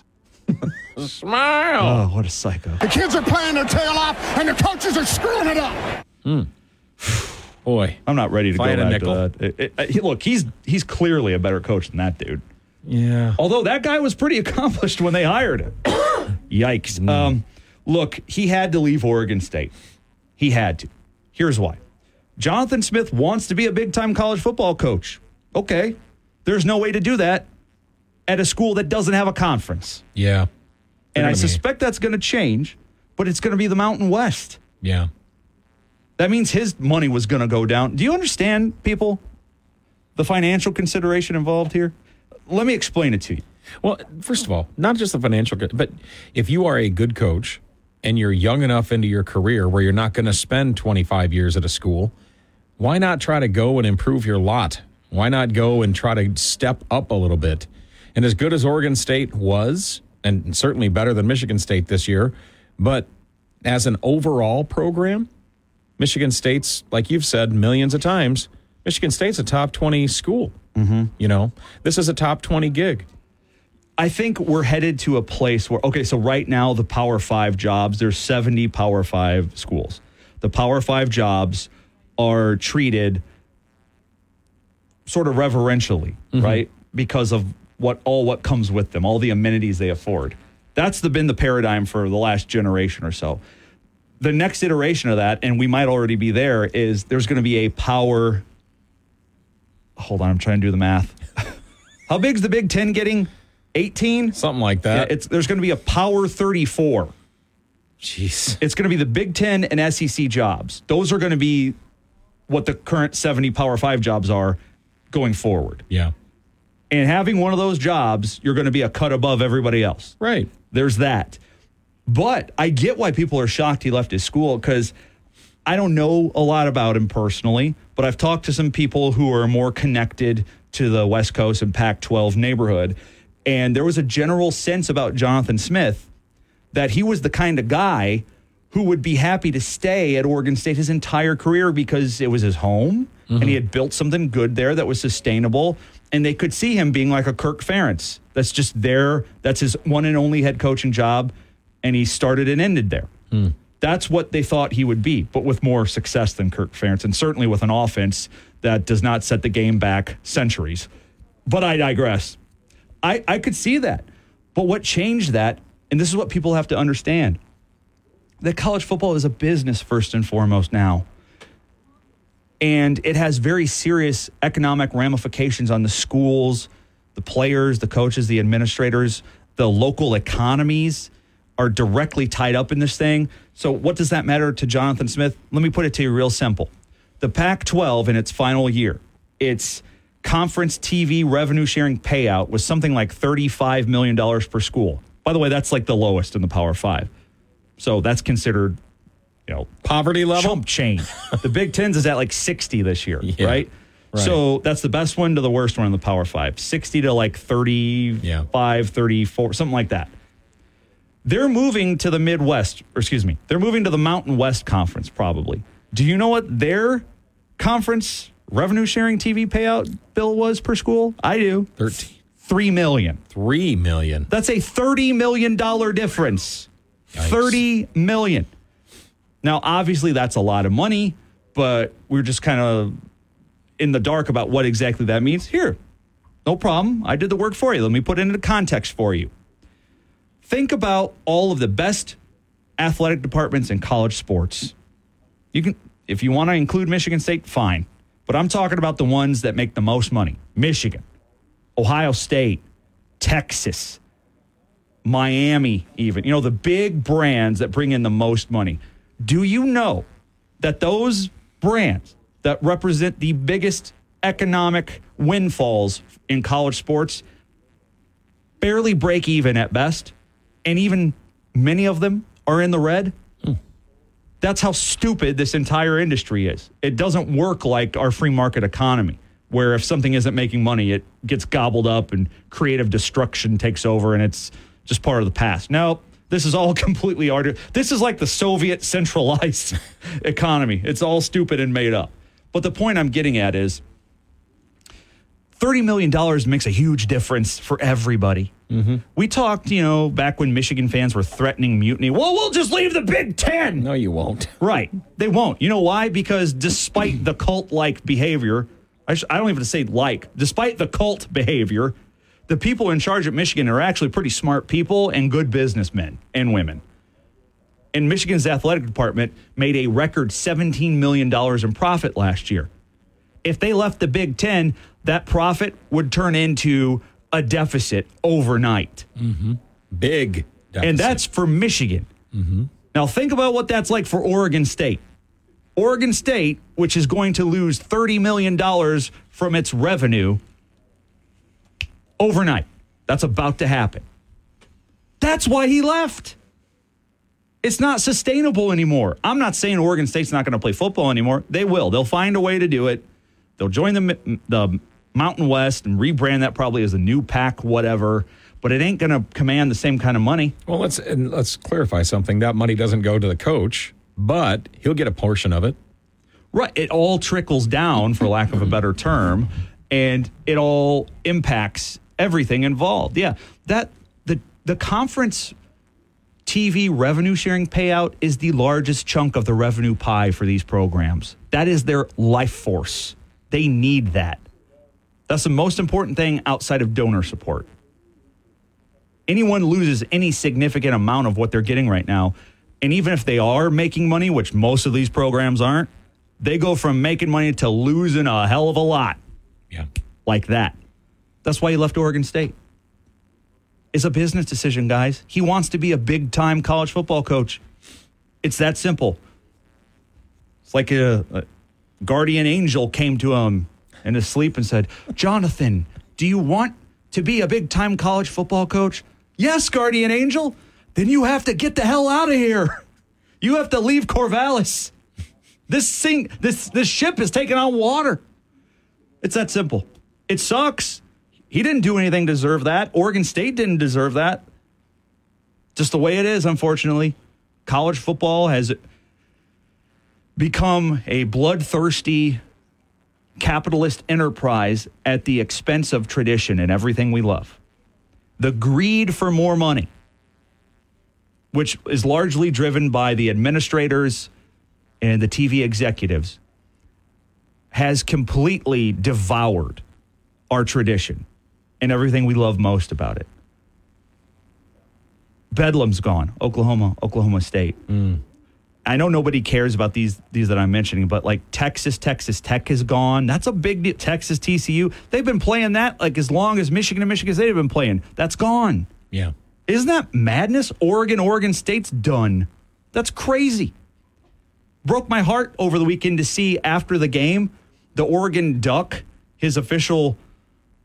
Smile! Oh, what a psycho. The kids are playing their tail off, and the coaches are screwing it up. Mm. Boy. I'm not ready to go back nickel. to that. It, it, it, look, he's, he's clearly a better coach than that dude. Yeah. Although that guy was pretty accomplished when they hired him. Yikes. Mm. Um, look, he had to leave Oregon State. He had to. Here's why. Jonathan Smith wants to be a big-time college football coach. Okay. There's no way to do that at a school that doesn't have a conference. Yeah. And I be. suspect that's going to change, but it's going to be the Mountain West. Yeah. That means his money was going to go down. Do you understand, people, the financial consideration involved here? Let me explain it to you. Well, first of all, not just the financial, but if you are a good coach and you're young enough into your career where you're not going to spend twenty-five years at a school, why not try to go and improve your lot? Why not go and try to step up a little bit? And as good as Oregon State was, and certainly better than Michigan State this year, but as an overall program, Michigan State's, like you've said millions of times, Michigan State's a top twenty school. Mm-hmm. You know, this is a top twenty gig. I think we're headed to a place where, okay, so right now the Power Five jobs, there's seventy Power Five schools. The Power Five jobs are treated sort of reverentially, mm-hmm. right? Because of what all what comes with them, all the amenities they afford. That's the, been the paradigm for the last generation or so. The next iteration of that, and we might already be there, is there's going to be a power... Hold on, I'm trying to do the math. How big's the Big Ten getting? eighteen? Something like that. Yeah, it's, there's going to be a Power thirty-four. Jeez. It's going to be the Big Ten and S E C jobs. Those are going to be what the current seventy Power Five jobs are going forward. Yeah. And having one of those jobs, you're going to be a cut above everybody else. Right. There's that. But I get why people are shocked he left his school, because I don't know a lot about him personally, but I've talked to some people who are more connected to the West Coast and Pac twelve neighborhood, and there was a general sense about Jonathan Smith that he was the kind of guy who would be happy to stay at Oregon State his entire career because it was his home. mm-hmm. and he had built something good there that was sustainable. And they could see him being like a Kirk Ferentz. That's just there. That's his one and only head coaching job. And he started and ended there. Mm. That's what they thought he would be, but with more success than Kirk Ferentz, and certainly with an offense that does not set the game back centuries. But I digress. I, I could see that. But what changed that, and this is what people have to understand, that college football is a business first and foremost now. And it has very serious economic ramifications on the schools, the players, the coaches, the administrators, the local economies are directly tied up in this thing. So what does that matter to Jonathan Smith? Let me put it to you real simple. The Pac twelve in its final year, its conference T V revenue sharing payout was something like thirty-five million dollars per school. By the way, that's like the lowest in the Power Five. So that's considered, you know, poverty level chump change. The Big Ten's is at like sixty this year, yeah, right? right? So that's the best one to the worst one in the Power Five. sixty to like thirty-five, yeah. thirty-four, something like that. They're moving to the Midwest, or excuse me, they're moving to the Mountain West Conference probably. Do you know what their conference revenue-sharing T V payout bill was per school? I do. thirteen. Three million. Three million. That's a thirty million dollars difference. Yikes. thirty million dollars. Now, obviously, that's a lot of money, but we're just kind of in the dark about what exactly that means. Here, no problem. I did the work for you. Let me put it into context for you. Think about all of the best athletic departments in college sports. You can, if you want to include Michigan State, fine. But I'm talking about the ones that make the most money. Michigan, Ohio State, Texas, Miami even. You know, the big brands that bring in the most money. Do you know that those brands that represent the biggest economic windfalls in college sports barely break even at best? And even many of them are in the red. Mm. That's how stupid this entire industry is. It doesn't work like our free market economy, where if something isn't making money, it gets gobbled up and creative destruction takes over and it's just part of the past. No, this is all completely artificial. This is like the Soviet centralized economy. It's all stupid and made up. But the point I'm getting at is thirty million dollars makes a huge difference for everybody. Mm-hmm. We talked, you know, back when Michigan fans were threatening mutiny. Well, we'll just leave the Big Ten. No, you won't. Right. They won't. You know why? Because despite the cult-like behavior, I, sh- I don't even say like, despite the cult behavior, the people in charge at Michigan are actually pretty smart people and good businessmen and women. And Michigan's athletic department made a record seventeen million dollars in profit last year. If they left the Big Ten, that profit would turn into a deficit overnight. Mm-hmm. Big deficit. And that's for Michigan. Mm-hmm. Now think about what that's like for Oregon State. Oregon State, which is going to lose thirty million dollars from its revenue overnight. That's about to happen. That's why he left. It's not sustainable anymore. I'm not saying Oregon State's not going to play football anymore. They will. They'll find a way to do it. They'll join the the Mountain West and rebrand that probably as a new Pac whatever, but it ain't going to command the same kind of money. Well, let's and let's clarify something. That money doesn't go to the coach, but he'll get a portion of it. Right. It all trickles down, for lack of a better term, and it all impacts everything involved. Yeah, that the the conference T V revenue sharing payout is the largest chunk of the revenue pie for these programs. That is their life force. They need that. That's the most important thing outside of donor support. Anyone loses any significant amount of what they're getting right now. And even if they are making money, which most of these programs aren't, they go from making money to losing a hell of a lot. Yeah. Like that. That's why he left Oregon State. It's a business decision, guys. He wants to be a big-time college football coach. It's that simple. It's like a... a guardian angel came to him in his sleep and said, Jonathan, do you want to be a big-time college football coach? Yes, guardian angel. Then you have to get the hell out of here. You have to leave Corvallis. This sink, this this ship is taking on water. It's that simple. It sucks. He didn't do anything to deserve that. Oregon State didn't deserve that. Just the way it is, unfortunately. College football has become a bloodthirsty capitalist enterprise at the expense of tradition and everything we love. The greed for more money, which is largely driven by the administrators and the T V executives, has completely devoured our tradition and everything we love most about it. Bedlam's gone. Oklahoma, Oklahoma State. Mm. I know nobody cares about these these that I'm mentioning, but like Texas, Texas Tech is gone. That's a big deal. Texas, T C U, they've been playing that like as long as Michigan and Michigan State have been playing. That's gone. Yeah. Isn't that madness? Oregon, Oregon State's done. That's crazy. Broke my heart over the weekend to see after the game, the Oregon Duck, his official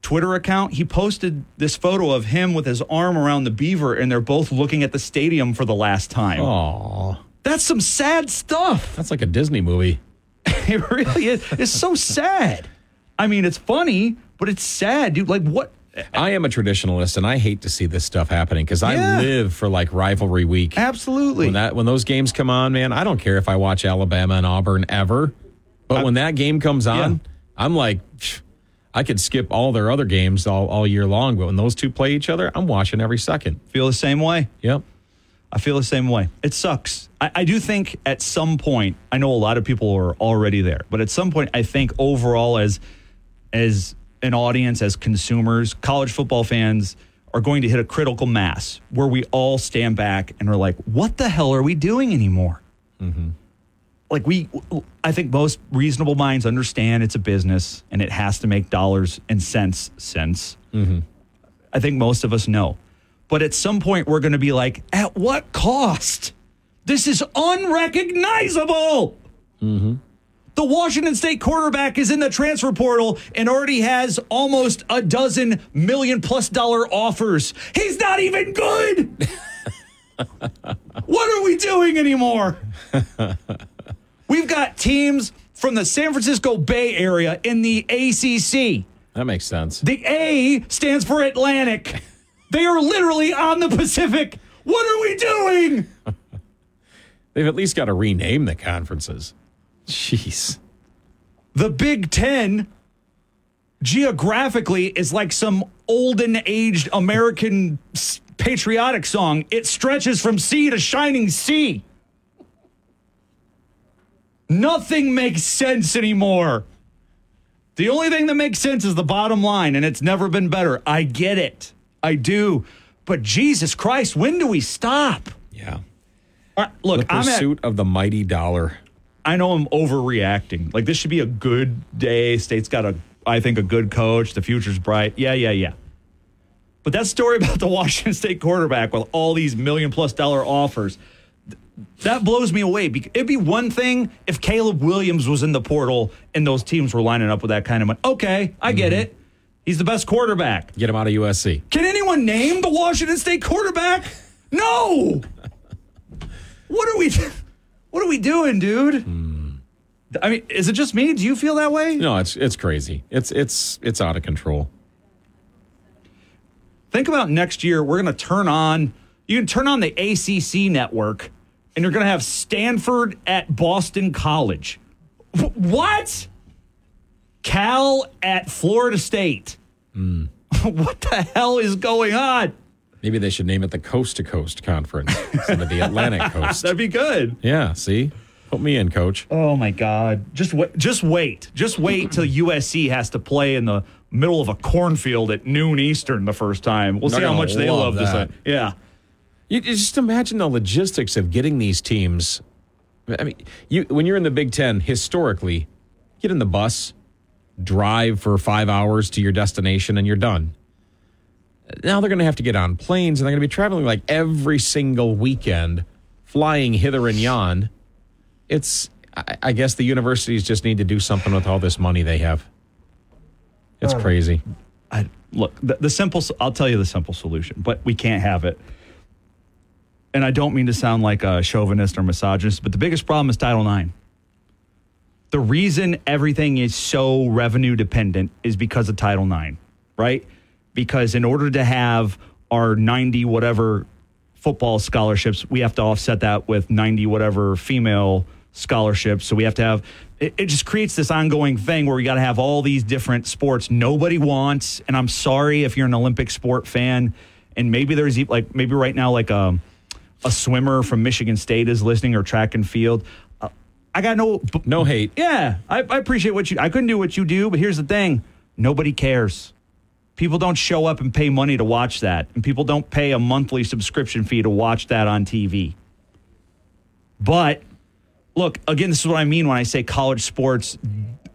Twitter account, he posted this photo of him with his arm around the Beaver, and they're both looking at the stadium for the last time. Aww. That's some sad stuff. That's like a Disney movie. It really is. It's so sad. I mean, it's funny, but it's sad, dude. Like, what? I am a traditionalist, and I hate to see this stuff happening because I yeah. live for, like, rivalry week. Absolutely. When, that, when those games come on, man, I don't care if I watch Alabama and Auburn ever, but I, when that game comes on, yeah. I'm like... Phew. I could skip all their other games all, all year long, but when those two play each other, I'm watching every second. Feel the same way? Yep. I feel the same way. It sucks. I, I do think at some point, I know a lot of people are already there, but at some point I think overall as as an audience, as consumers, college football fans are going to hit a critical mass where we all stand back and are like, what the hell are we doing anymore? Mm-hmm. Like we, I think most reasonable minds understand it's a business and it has to make dollars and cents sense. Mm-hmm. I think most of us know. But at some point, we're going to be like, at what cost? This is unrecognizable. Mm-hmm. The Washington State quarterback is in the transfer portal and already has almost a dozen million plus dollar offers. He's not even good. What are we doing anymore? We've got teams from the San Francisco Bay Area in the A C C. That makes sense. The A stands for Atlantic. They are literally on the Pacific. What are we doing? They've at least got to rename the conferences. Jeez. The Big Ten geographically is like some olden-aged American patriotic song. It stretches from sea to shining sea. Nothing makes sense anymore. The only thing that makes sense is the bottom line, and it's never been better. I get it. I do. But Jesus Christ, when do we stop? Yeah. All right, look, the pursuit I'm at, of the mighty dollar. I know I'm overreacting. Like, this should be a good day. State's got, a, I think, a good coach. The future's bright. Yeah, yeah, yeah. But that story about the Washington State quarterback with all these million-plus dollar offers, that blows me away. It'd be one thing if Caleb Williams was in the portal and those teams were lining up with that kind of money. Okay, I get mm-hmm. it. He's the best quarterback. Get him out of U S C. Can anyone name the Washington State quarterback? No. What are we What are we doing, dude? Mm. I mean, is it just me? Do you feel that way? No, it's it's crazy. It's it's it's out of control. Think about next year. We're going to turn on you can turn on the A C C network. And you're going to have Stanford at Boston College. What? Cal at Florida State. Mm. What the hell is going on? Maybe they should name it the Coast to Coast Conference instead of the Atlantic Coast. That'd be good. Yeah, see? Put me in, coach. Oh, my God. Just, w- just wait. Just wait till U S C has to play in the middle of a cornfield at noon Eastern the first time. We'll They're see how much love they love that. this. Yeah. You just imagine the logistics of getting these teams. I mean, you when you're in the Big Ten, historically, get in the bus, drive for five hours to your destination, and you're done. Now they're going to have to get on planes, and they're going to be traveling like every single weekend, flying hither and yon. It's, I, I guess the universities just need to do something with all this money they have. It's um, crazy. I, look, the, the simple, I'll tell you the simple solution, but we can't have it. And I don't mean to sound like a chauvinist or misogynist, but the biggest problem is Title nine. The reason everything is so revenue dependent is because of Title nine, right? Because in order to have our ninety-whatever football scholarships, we have to offset that with ninety-whatever female scholarships. So we have to have it, it just creates this ongoing thing where we got to have all these different sports nobody wants. And I'm sorry if you're an Olympic sport fan, and maybe there's like maybe right now like a a swimmer from Michigan State is listening, or track and field. Uh, I got no no hate. Yeah, I, I appreciate what you. I couldn't do what you do, but here's the thing: nobody cares. People don't show up and pay money to watch that, and people don't pay a monthly subscription fee to watch that on T V. But look, again, this is what I mean when I say college sports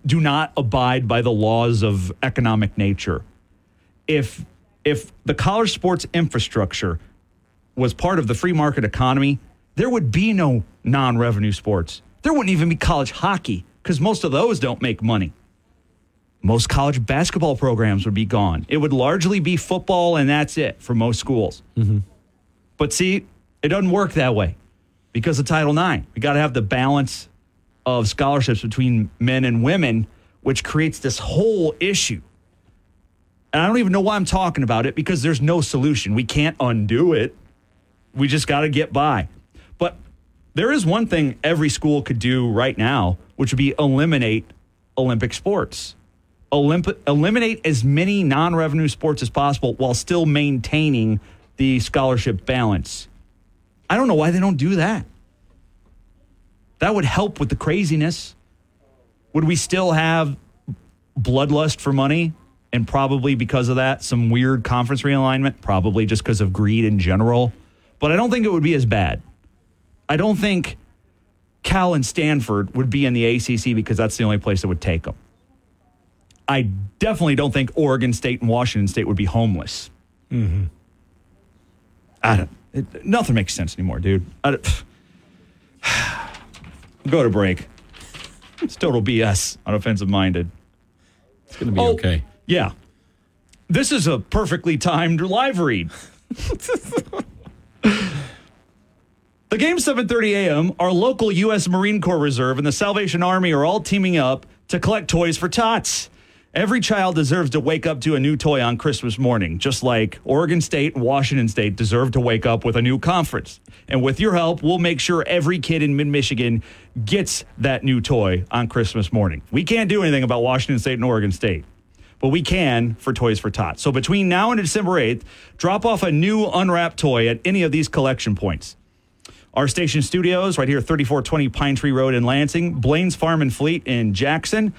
do not abide by the laws of economic nature. If if the college sports infrastructure was part of the free market economy, there would be no non-revenue sports. There wouldn't even be college hockey, because most of those don't make money. Most college basketball programs would be gone. It would largely be football, and that's it for most schools. Mm-hmm. But see, it doesn't work that way because of Title nine. We got to have the balance of scholarships between men and women, which creates this whole issue. And I don't even know why I'm talking about it, because there's no solution. We can't undo it. We just got to get by. But there is one thing every school could do right now, which would be eliminate Olympic sports. Olymp- eliminate as many non-revenue sports as possible while still maintaining the scholarship balance. I don't know why they don't do that. That would help with the craziness. Would we still have bloodlust for money? And probably because of that, some weird conference realignment, probably just because of greed in general. But I don't think it would be as bad. I don't think Cal and Stanford would be in the A C C because that's the only place that would take them. I definitely don't think Oregon State and Washington State would be homeless. Mm-hmm. I don't. It, nothing makes sense anymore, dude. I don't, go to break. It's total B S on Offensive Minded. It's going to be oh, okay. Yeah. This is a perfectly timed live read. The Game seven thirty a.m., our local U S Marine Corps Reserve and the Salvation Army are all teaming up to collect toys for tots. Every child deserves to wake up to a new toy on Christmas morning, just like Oregon State and Washington State deserve to wake up with a new conference. And with your help, we'll make sure every kid in mid-Michigan gets that new toy on Christmas morning. We can't do anything about Washington State and Oregon State, but we can for Toys for Tots. So between now and December eighth, drop off a new unwrapped toy at any of these collection points. Our station studios right here, thirty-four twenty Pine Tree Road in Lansing, Blaine's Farm and Fleet in Jackson,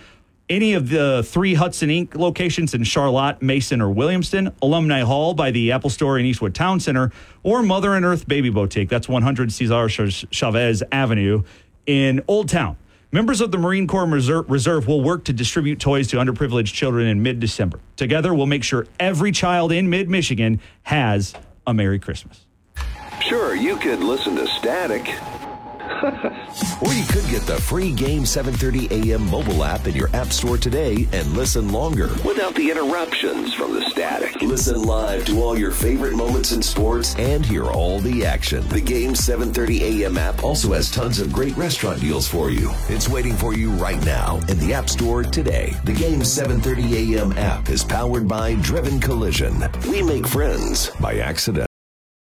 any of the three Hudson Incorporated locations in Charlotte, Mason, or Williamston, Alumni Hall by the Apple Store in Eastwood Town Center, or Mother and Earth Baby Boutique. That's one hundred Cesar Chavez Avenue in Old Town. Members of the Marine Corps Reserve will work to distribute toys to underprivileged children in mid-December. Together, we'll make sure every child in mid-Michigan has a Merry Christmas. Sure, you could listen to static. Or you could get the free Game seven thirty a.m. mobile app in your app store today and listen longer without the interruptions from the static. Listen live to all your favorite moments in sports and hear all the action. The Game seven thirty a.m. app also has tons of great restaurant deals for you. It's waiting for you right now in the app store today. The Game seven thirty a.m. app is powered by Driven Collision. We make friends by accident.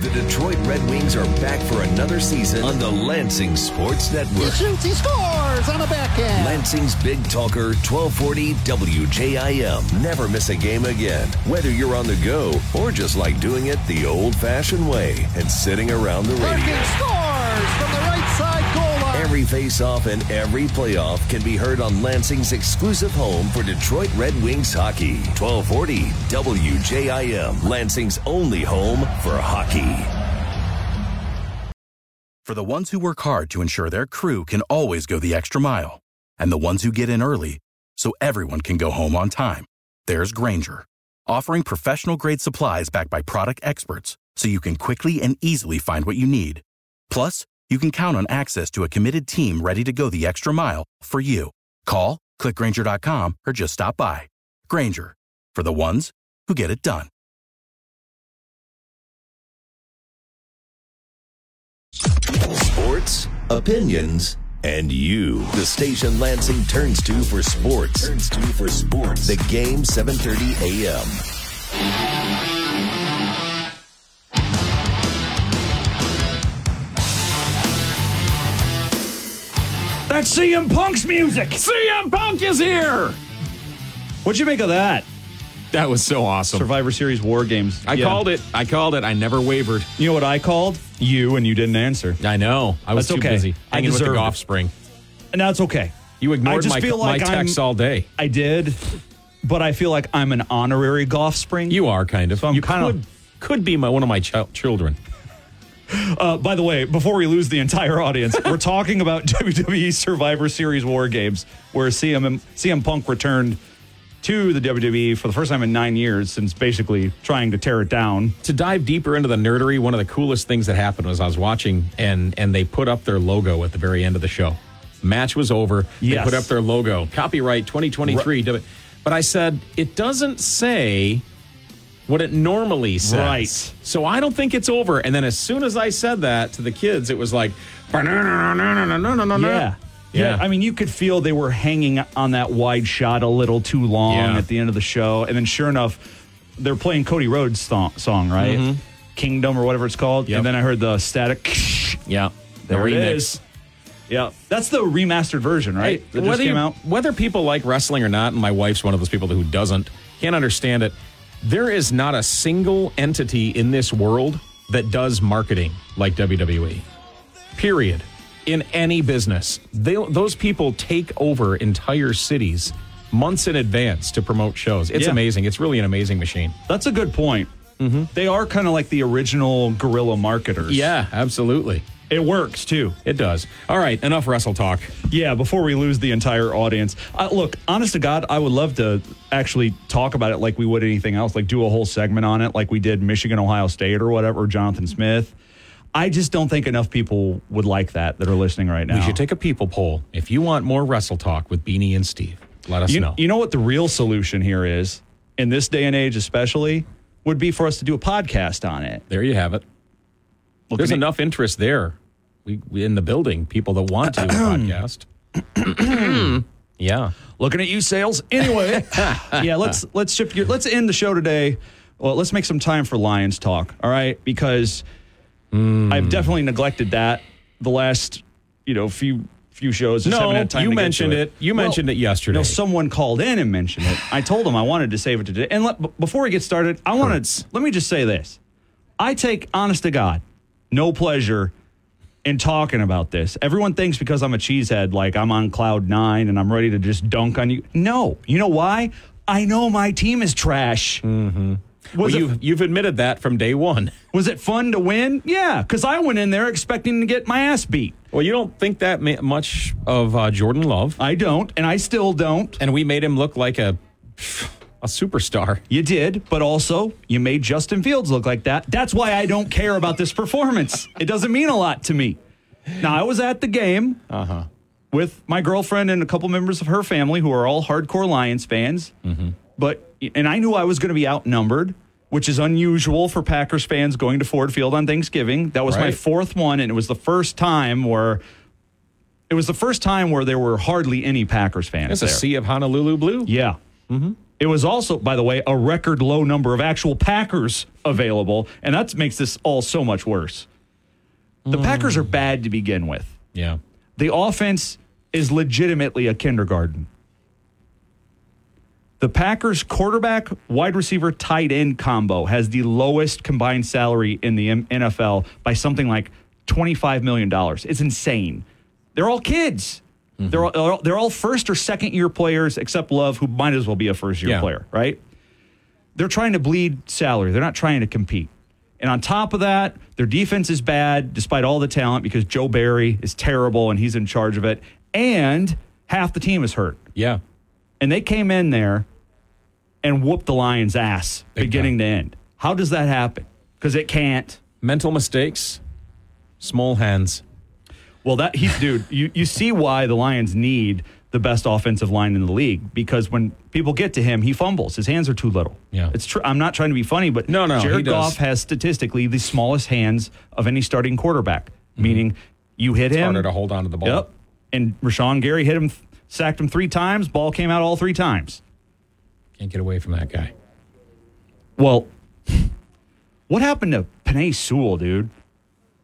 The Detroit Red Wings are back for another season on the Lansing Sports Network. He shoots, he scores on a backhand. Lansing's Big Talker, twelve forty W J I M. Never miss a game again, whether you're on the go or just like doing it the old-fashioned way and sitting around the radio. Larkin scores from the right side goal. Every face-off and every playoff can be heard on Lansing's exclusive home for Detroit Red Wings hockey. twelve forty W J I M, Lansing's only home for hockey. For the ones who work hard to ensure their crew can always go the extra mile, and the ones who get in early so everyone can go home on time, there's Grainger, offering professional-grade supplies backed by product experts so you can quickly and easily find what you need. Plus, you can count on access to a committed team ready to go the extra mile for you. Call, click Grainger dot com, or just stop by. Grainger, for the ones who get it done. Sports, opinions, and you. The station Lansing turns to for sports. Turns to for sports. The Game, seven thirty a.m. That's C M Punk's music. C M Punk is here. What'd you make of that? That was so awesome. Survivor Series War Games. I yeah. called it. I called it. I never wavered. You know what I called? You, and you didn't answer. I know. I was That's too okay. busy. I deserve with the golf spring. And that's okay. You ignored my, like my texts all day. I did, but I feel like I'm an honorary golf spring. You are, kind of. So I'm you kind could, of could be my one of my ch- children. Uh, by the way, before we lose the entire audience, we're talking about W W E Survivor Series War Games, where C M, C M Punk returned to the W W E for the first time in nine years since basically trying to tear it down. To dive deeper into the nerdery, one of the coolest things that happened was I was watching, and, and they put up their logo at the very end of the show. Match was over. Yes. They put up their logo. Copyright twenty twenty-three. Right. But I said, it doesn't say what it normally says. Right. So I don't think it's over. And then as soon as I said that to the kids, it was like, yeah. Yeah. yeah. I mean, you could feel they were hanging on that wide shot a little too long yeah. at the end of the show. And then sure enough, they're playing Cody Rhodes' song, song right? Mm-hmm. Kingdom or whatever it's called. Yep. And then I heard the static. Yeah. The there remix. It is. Yeah. That's the remastered version, right? Hey, that just came you, out. Whether people like wrestling or not, and my wife's one of those people who doesn't, can't understand it. There is not a single entity in this world that does marketing like W W E, period. In any business, they, those people take over entire cities months in advance to promote shows. It's yeah. amazing. It's really an amazing machine. That's a good point. Mm-hmm. They are kind of like the original guerrilla marketers. Yeah, absolutely. It works, too. It does. All right, enough wrestle talk. Yeah, before we lose the entire audience. Uh, look, honest to God, I would love to actually talk about it like we would anything else, like do a whole segment on it like we did Michigan, Ohio State or whatever, or Jonathan Smith. I just don't think enough people would like that that are listening right now. We should take a people poll. If you want more wrestle talk with Beanie and Steve, let us you, know. You know what the real solution here is, in this day and age especially, would be for us to do a podcast on it. There you have it. Looking There's at, enough interest there we, we, in the building, people that want to podcast. yeah. Looking at you, sales. Anyway, yeah, let's let's shift gear. Let's end the show today. Well, let's make some time for Lions talk, all right? Because mm. I've definitely neglected that the last, you know, few few shows. Just no, had time you mentioned it. it. You well, mentioned it yesterday. No, someone called in and mentioned it. I told them I wanted to save it today. And let, before we get started, I want to, let me just say this. I take, honest to God, no pleasure in talking about this. Everyone thinks because I'm a cheesehead, like I'm on cloud nine and I'm ready to just dunk on you. No. You know why? I know my team is trash. Mm-hmm. Well, it, you've, you've admitted that from day one. Was it fun to win? Yeah, because I went in there expecting to get my ass beat. Well, you don't think that ma- much of uh, Jordan Love. I don't, and I still don't. And we made him look like a... a superstar. You did, but also you made Justin Fields look like that. That's why I don't care about this performance. It doesn't mean a lot to me. Now, I was at the game uh-huh. with my girlfriend and a couple members of her family who are all hardcore Lions fans. Mm-hmm. But and I knew I was going to be outnumbered, which is unusual for Packers fans going to Ford Field on Thanksgiving. That was right. my fourth one, and it was the first time where it was the first time where there were hardly any Packers fans. It's a there. sea of Honolulu blue. Yeah. Mm-hmm. It was also, by the way, a record low number of actual Packers available, and that makes this all so much worse. The mm. Packers are bad to begin with. Yeah. The offense is legitimately a kindergarten. The Packers quarterback, wide receiver, tight end combo has the lowest combined salary in the N F L by something like twenty-five million dollars. It's insane. They're all kids. Mm-hmm. They're all, they're all first or second year players, except Love, who might as well be a first year yeah. player, right? They're trying to bleed salary. They're not trying to compete. And on top of that, their defense is bad, despite all the talent, because Joe Barry is terrible and he's in charge of it. And half the team is hurt. Yeah. And they came in there and whooped the Lions' ass Big beginning time. to end. How does that happen? Because it can't. Mental mistakes, small hands. Well, that he's dude, you, you see why the Lions need the best offensive line in the league, because when people get to him, he fumbles. His hands are too little. Yeah, it's true. I'm not trying to be funny, but no, no, Jared Goff has statistically the smallest hands of any starting quarterback, mm-hmm. meaning you hit it's him. It's harder to hold on to the ball. Yep. And Rashawn Gary hit him, sacked him three times. Ball came out all three times. Can't get away from that guy. Well, what happened to Penei Sewell, dude?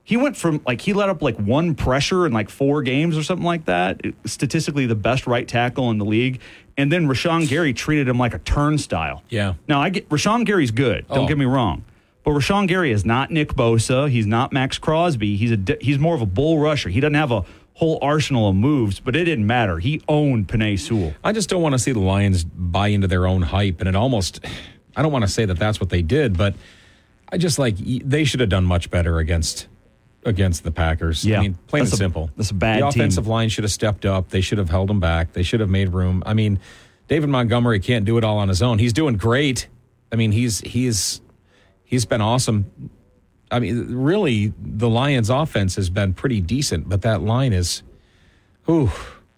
He went from, like, he let up, like, one pressure in, like, four games or something like that. Statistically, the best right tackle in the league. And then Rashawn Gary treated him like a turnstile. Yeah. Now, I get Rashawn Gary's good. Don't oh. get me wrong. But Rashawn Gary is not Nick Bosa. He's not Max Crosby. He's a he's more of a bull rusher. He doesn't have a whole arsenal of moves, but it didn't matter. He owned Penei Sewell. I just don't want to see the Lions buy into their own hype. And it almost, I don't want to say that that's what they did, but I just, like, they should have done much better against... Against the Packers. Yeah. I mean, plain that's and a, simple. That's a bad team. The offensive team. line should have stepped up. They should have held him back. They should have made room. I mean, David Montgomery can't do it all on his own. He's doing great. I mean, he's he's he's been awesome. I mean, really, the Lions' offense has been pretty decent, but that line is, whew,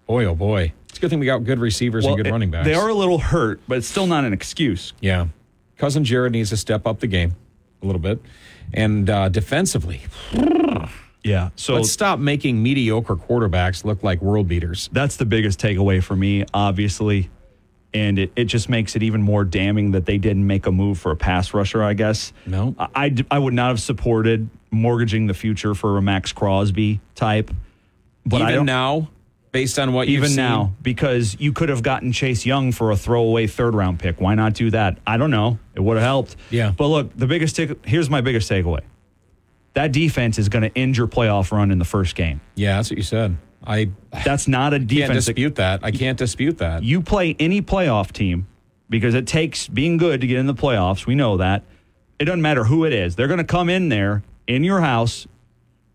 boy, oh, boy. It's a good thing we got good receivers well, and good it, running backs. They are a little hurt, but it's still not an excuse. Yeah. Cousin Jared needs to step up the game a little bit. And uh, defensively... Yeah, so let's stop making mediocre quarterbacks look like world beaters. That's the biggest takeaway for me, obviously. And it, it just makes it even more damning that they didn't make a move for a pass rusher, I guess. No. I, I, I would not have supported mortgaging the future for a Max Crosby type. But even I now, based on what you've seen? Even now, because you could have gotten Chase Young for a throwaway third-round pick. Why not do that? I don't know. It would have helped. Yeah. But look, the biggest take, here's my biggest takeaway. That defense is going to end your playoff run in the first game. Yeah, that's what you said. I That's not a defense. I can't dispute that. I can't dispute that. You play any playoff team because it takes being good to get in the playoffs. We know that. It doesn't matter who it is. They're going to come in there in your house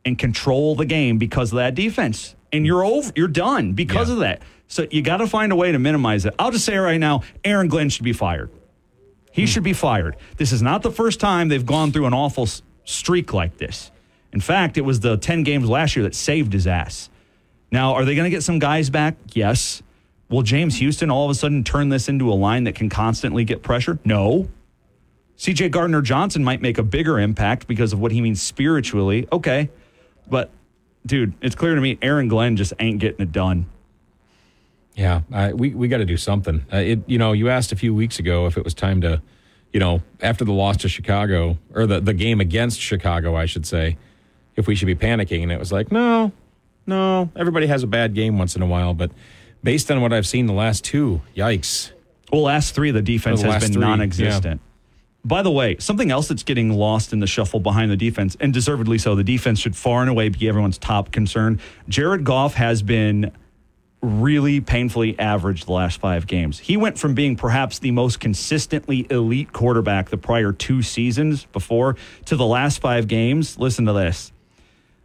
and control the game because of that defense. And you're over. You're done because yeah. of that. So you got to find a way to minimize it. I'll just say right now, Aaron Glenn should be fired. He hmm. should be fired. This is not the first time they've gone through an awful streak like this. In fact, it was the ten games last year that saved his ass. Now, are they going to get some guys back? Yes. Will James Houston all of a sudden turn this into a line that can constantly get pressure? No. C J Gardner-Johnson might make a bigger impact because of what he means spiritually. Okay. But, dude, it's clear to me Aaron Glenn just ain't getting it done. Yeah. I, we we got to do something. Uh, it, you know, you asked a few weeks ago if it was time to You know, after the loss to Chicago, or the, the game against Chicago, I should say, if we should be panicking. And it was like, no, no, everybody has a bad game once in a while. But based on what I've seen the last two, yikes. Well, last three, the defense the has been three, non-existent. Yeah. By the way, something else that's getting lost in the shuffle behind the defense, and deservedly so, the defense should far and away be everyone's top concern. Jared Goff has been really painfully average the last five games. He went from being perhaps the most consistently elite quarterback the prior two seasons before to the last five games. Listen to this.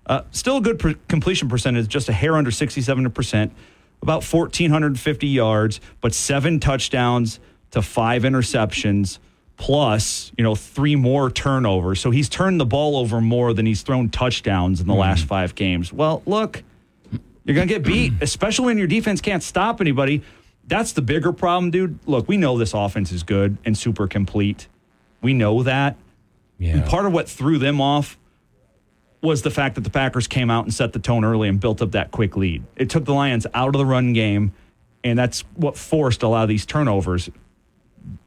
Uh, still a good per- completion percentage, just a hair under sixty-seven percent, about one thousand four hundred fifty yards, but seven touchdowns to five interceptions, plus, you know, three more turnovers. So he's turned the ball over more than he's thrown touchdowns in the mm. last five games. Well, look, you're going to get beat, especially when your defense can't stop anybody. That's the bigger problem, dude. Look, we know this offense is good and super complete. We know that. Yeah. And part of what threw them off was the fact that the Packers came out and set the tone early and built up that quick lead. It took the Lions out of the run game, and that's what forced a lot of these turnovers,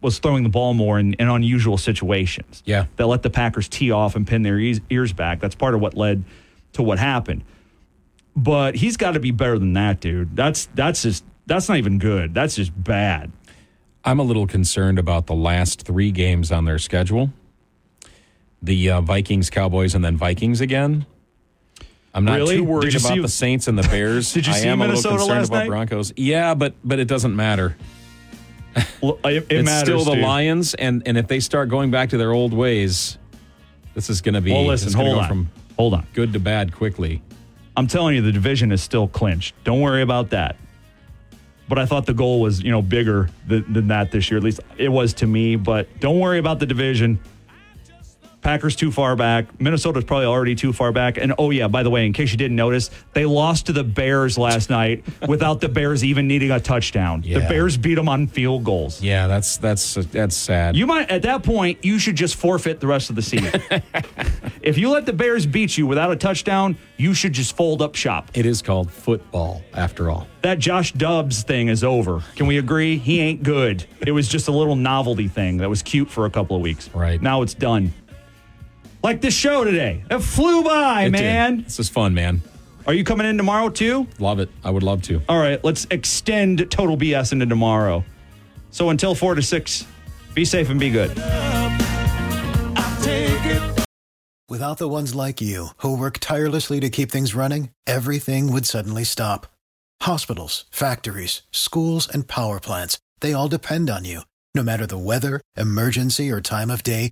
was throwing the ball more in, in unusual situations. Yeah. That let the Packers tee off and pin their ears back. That's part of what led to what happened. But he's got to be better than that, dude. That's that's just that's not even good. That's just bad. I'm a little concerned about the last three games on their schedule. The uh, Vikings, Cowboys, and then Vikings again. I'm not really? too worried about see, the Saints and the Bears. Did you I see am Minnesota a little concerned last about night? Broncos. Yeah, but but it doesn't matter. Well, it, it it's matters, still the dude. Lions, and, and if they start going back to their old ways, this is going to be well, listen, hold go on. from hold on. good to bad quickly. I'm telling you, the division is still clinched. Don't worry about that. But I thought the goal was, you know, bigger th- than that this year. At least it was to me. But don't worry about the division. Packers too far back. Minnesota's probably already too far back. And, oh, yeah, by the way, in case you didn't notice, they lost to the Bears last night without the Bears even needing a touchdown. Yeah. The Bears beat them on field goals. Yeah, that's that's that's sad. You might At that point, you should just forfeit the rest of the season. If you let the Bears beat you without a touchdown, you should just fold up shop. It is called football, after all. That Josh Dobbs thing is over. Can we agree? He ain't good. It was just a little novelty thing that was cute for a couple of weeks. Right. Now it's done. Like this show today. It flew by, it man. Did. This is fun, man. Are you coming in tomorrow, too? Love it. I would love to. All right. Let's extend Total B S into tomorrow. So until four to six, be safe and be good. Without the ones like you who work tirelessly to keep things running, everything would suddenly stop. Hospitals, factories, schools, and power plants, they all depend on you. No matter the weather, emergency, or time of day,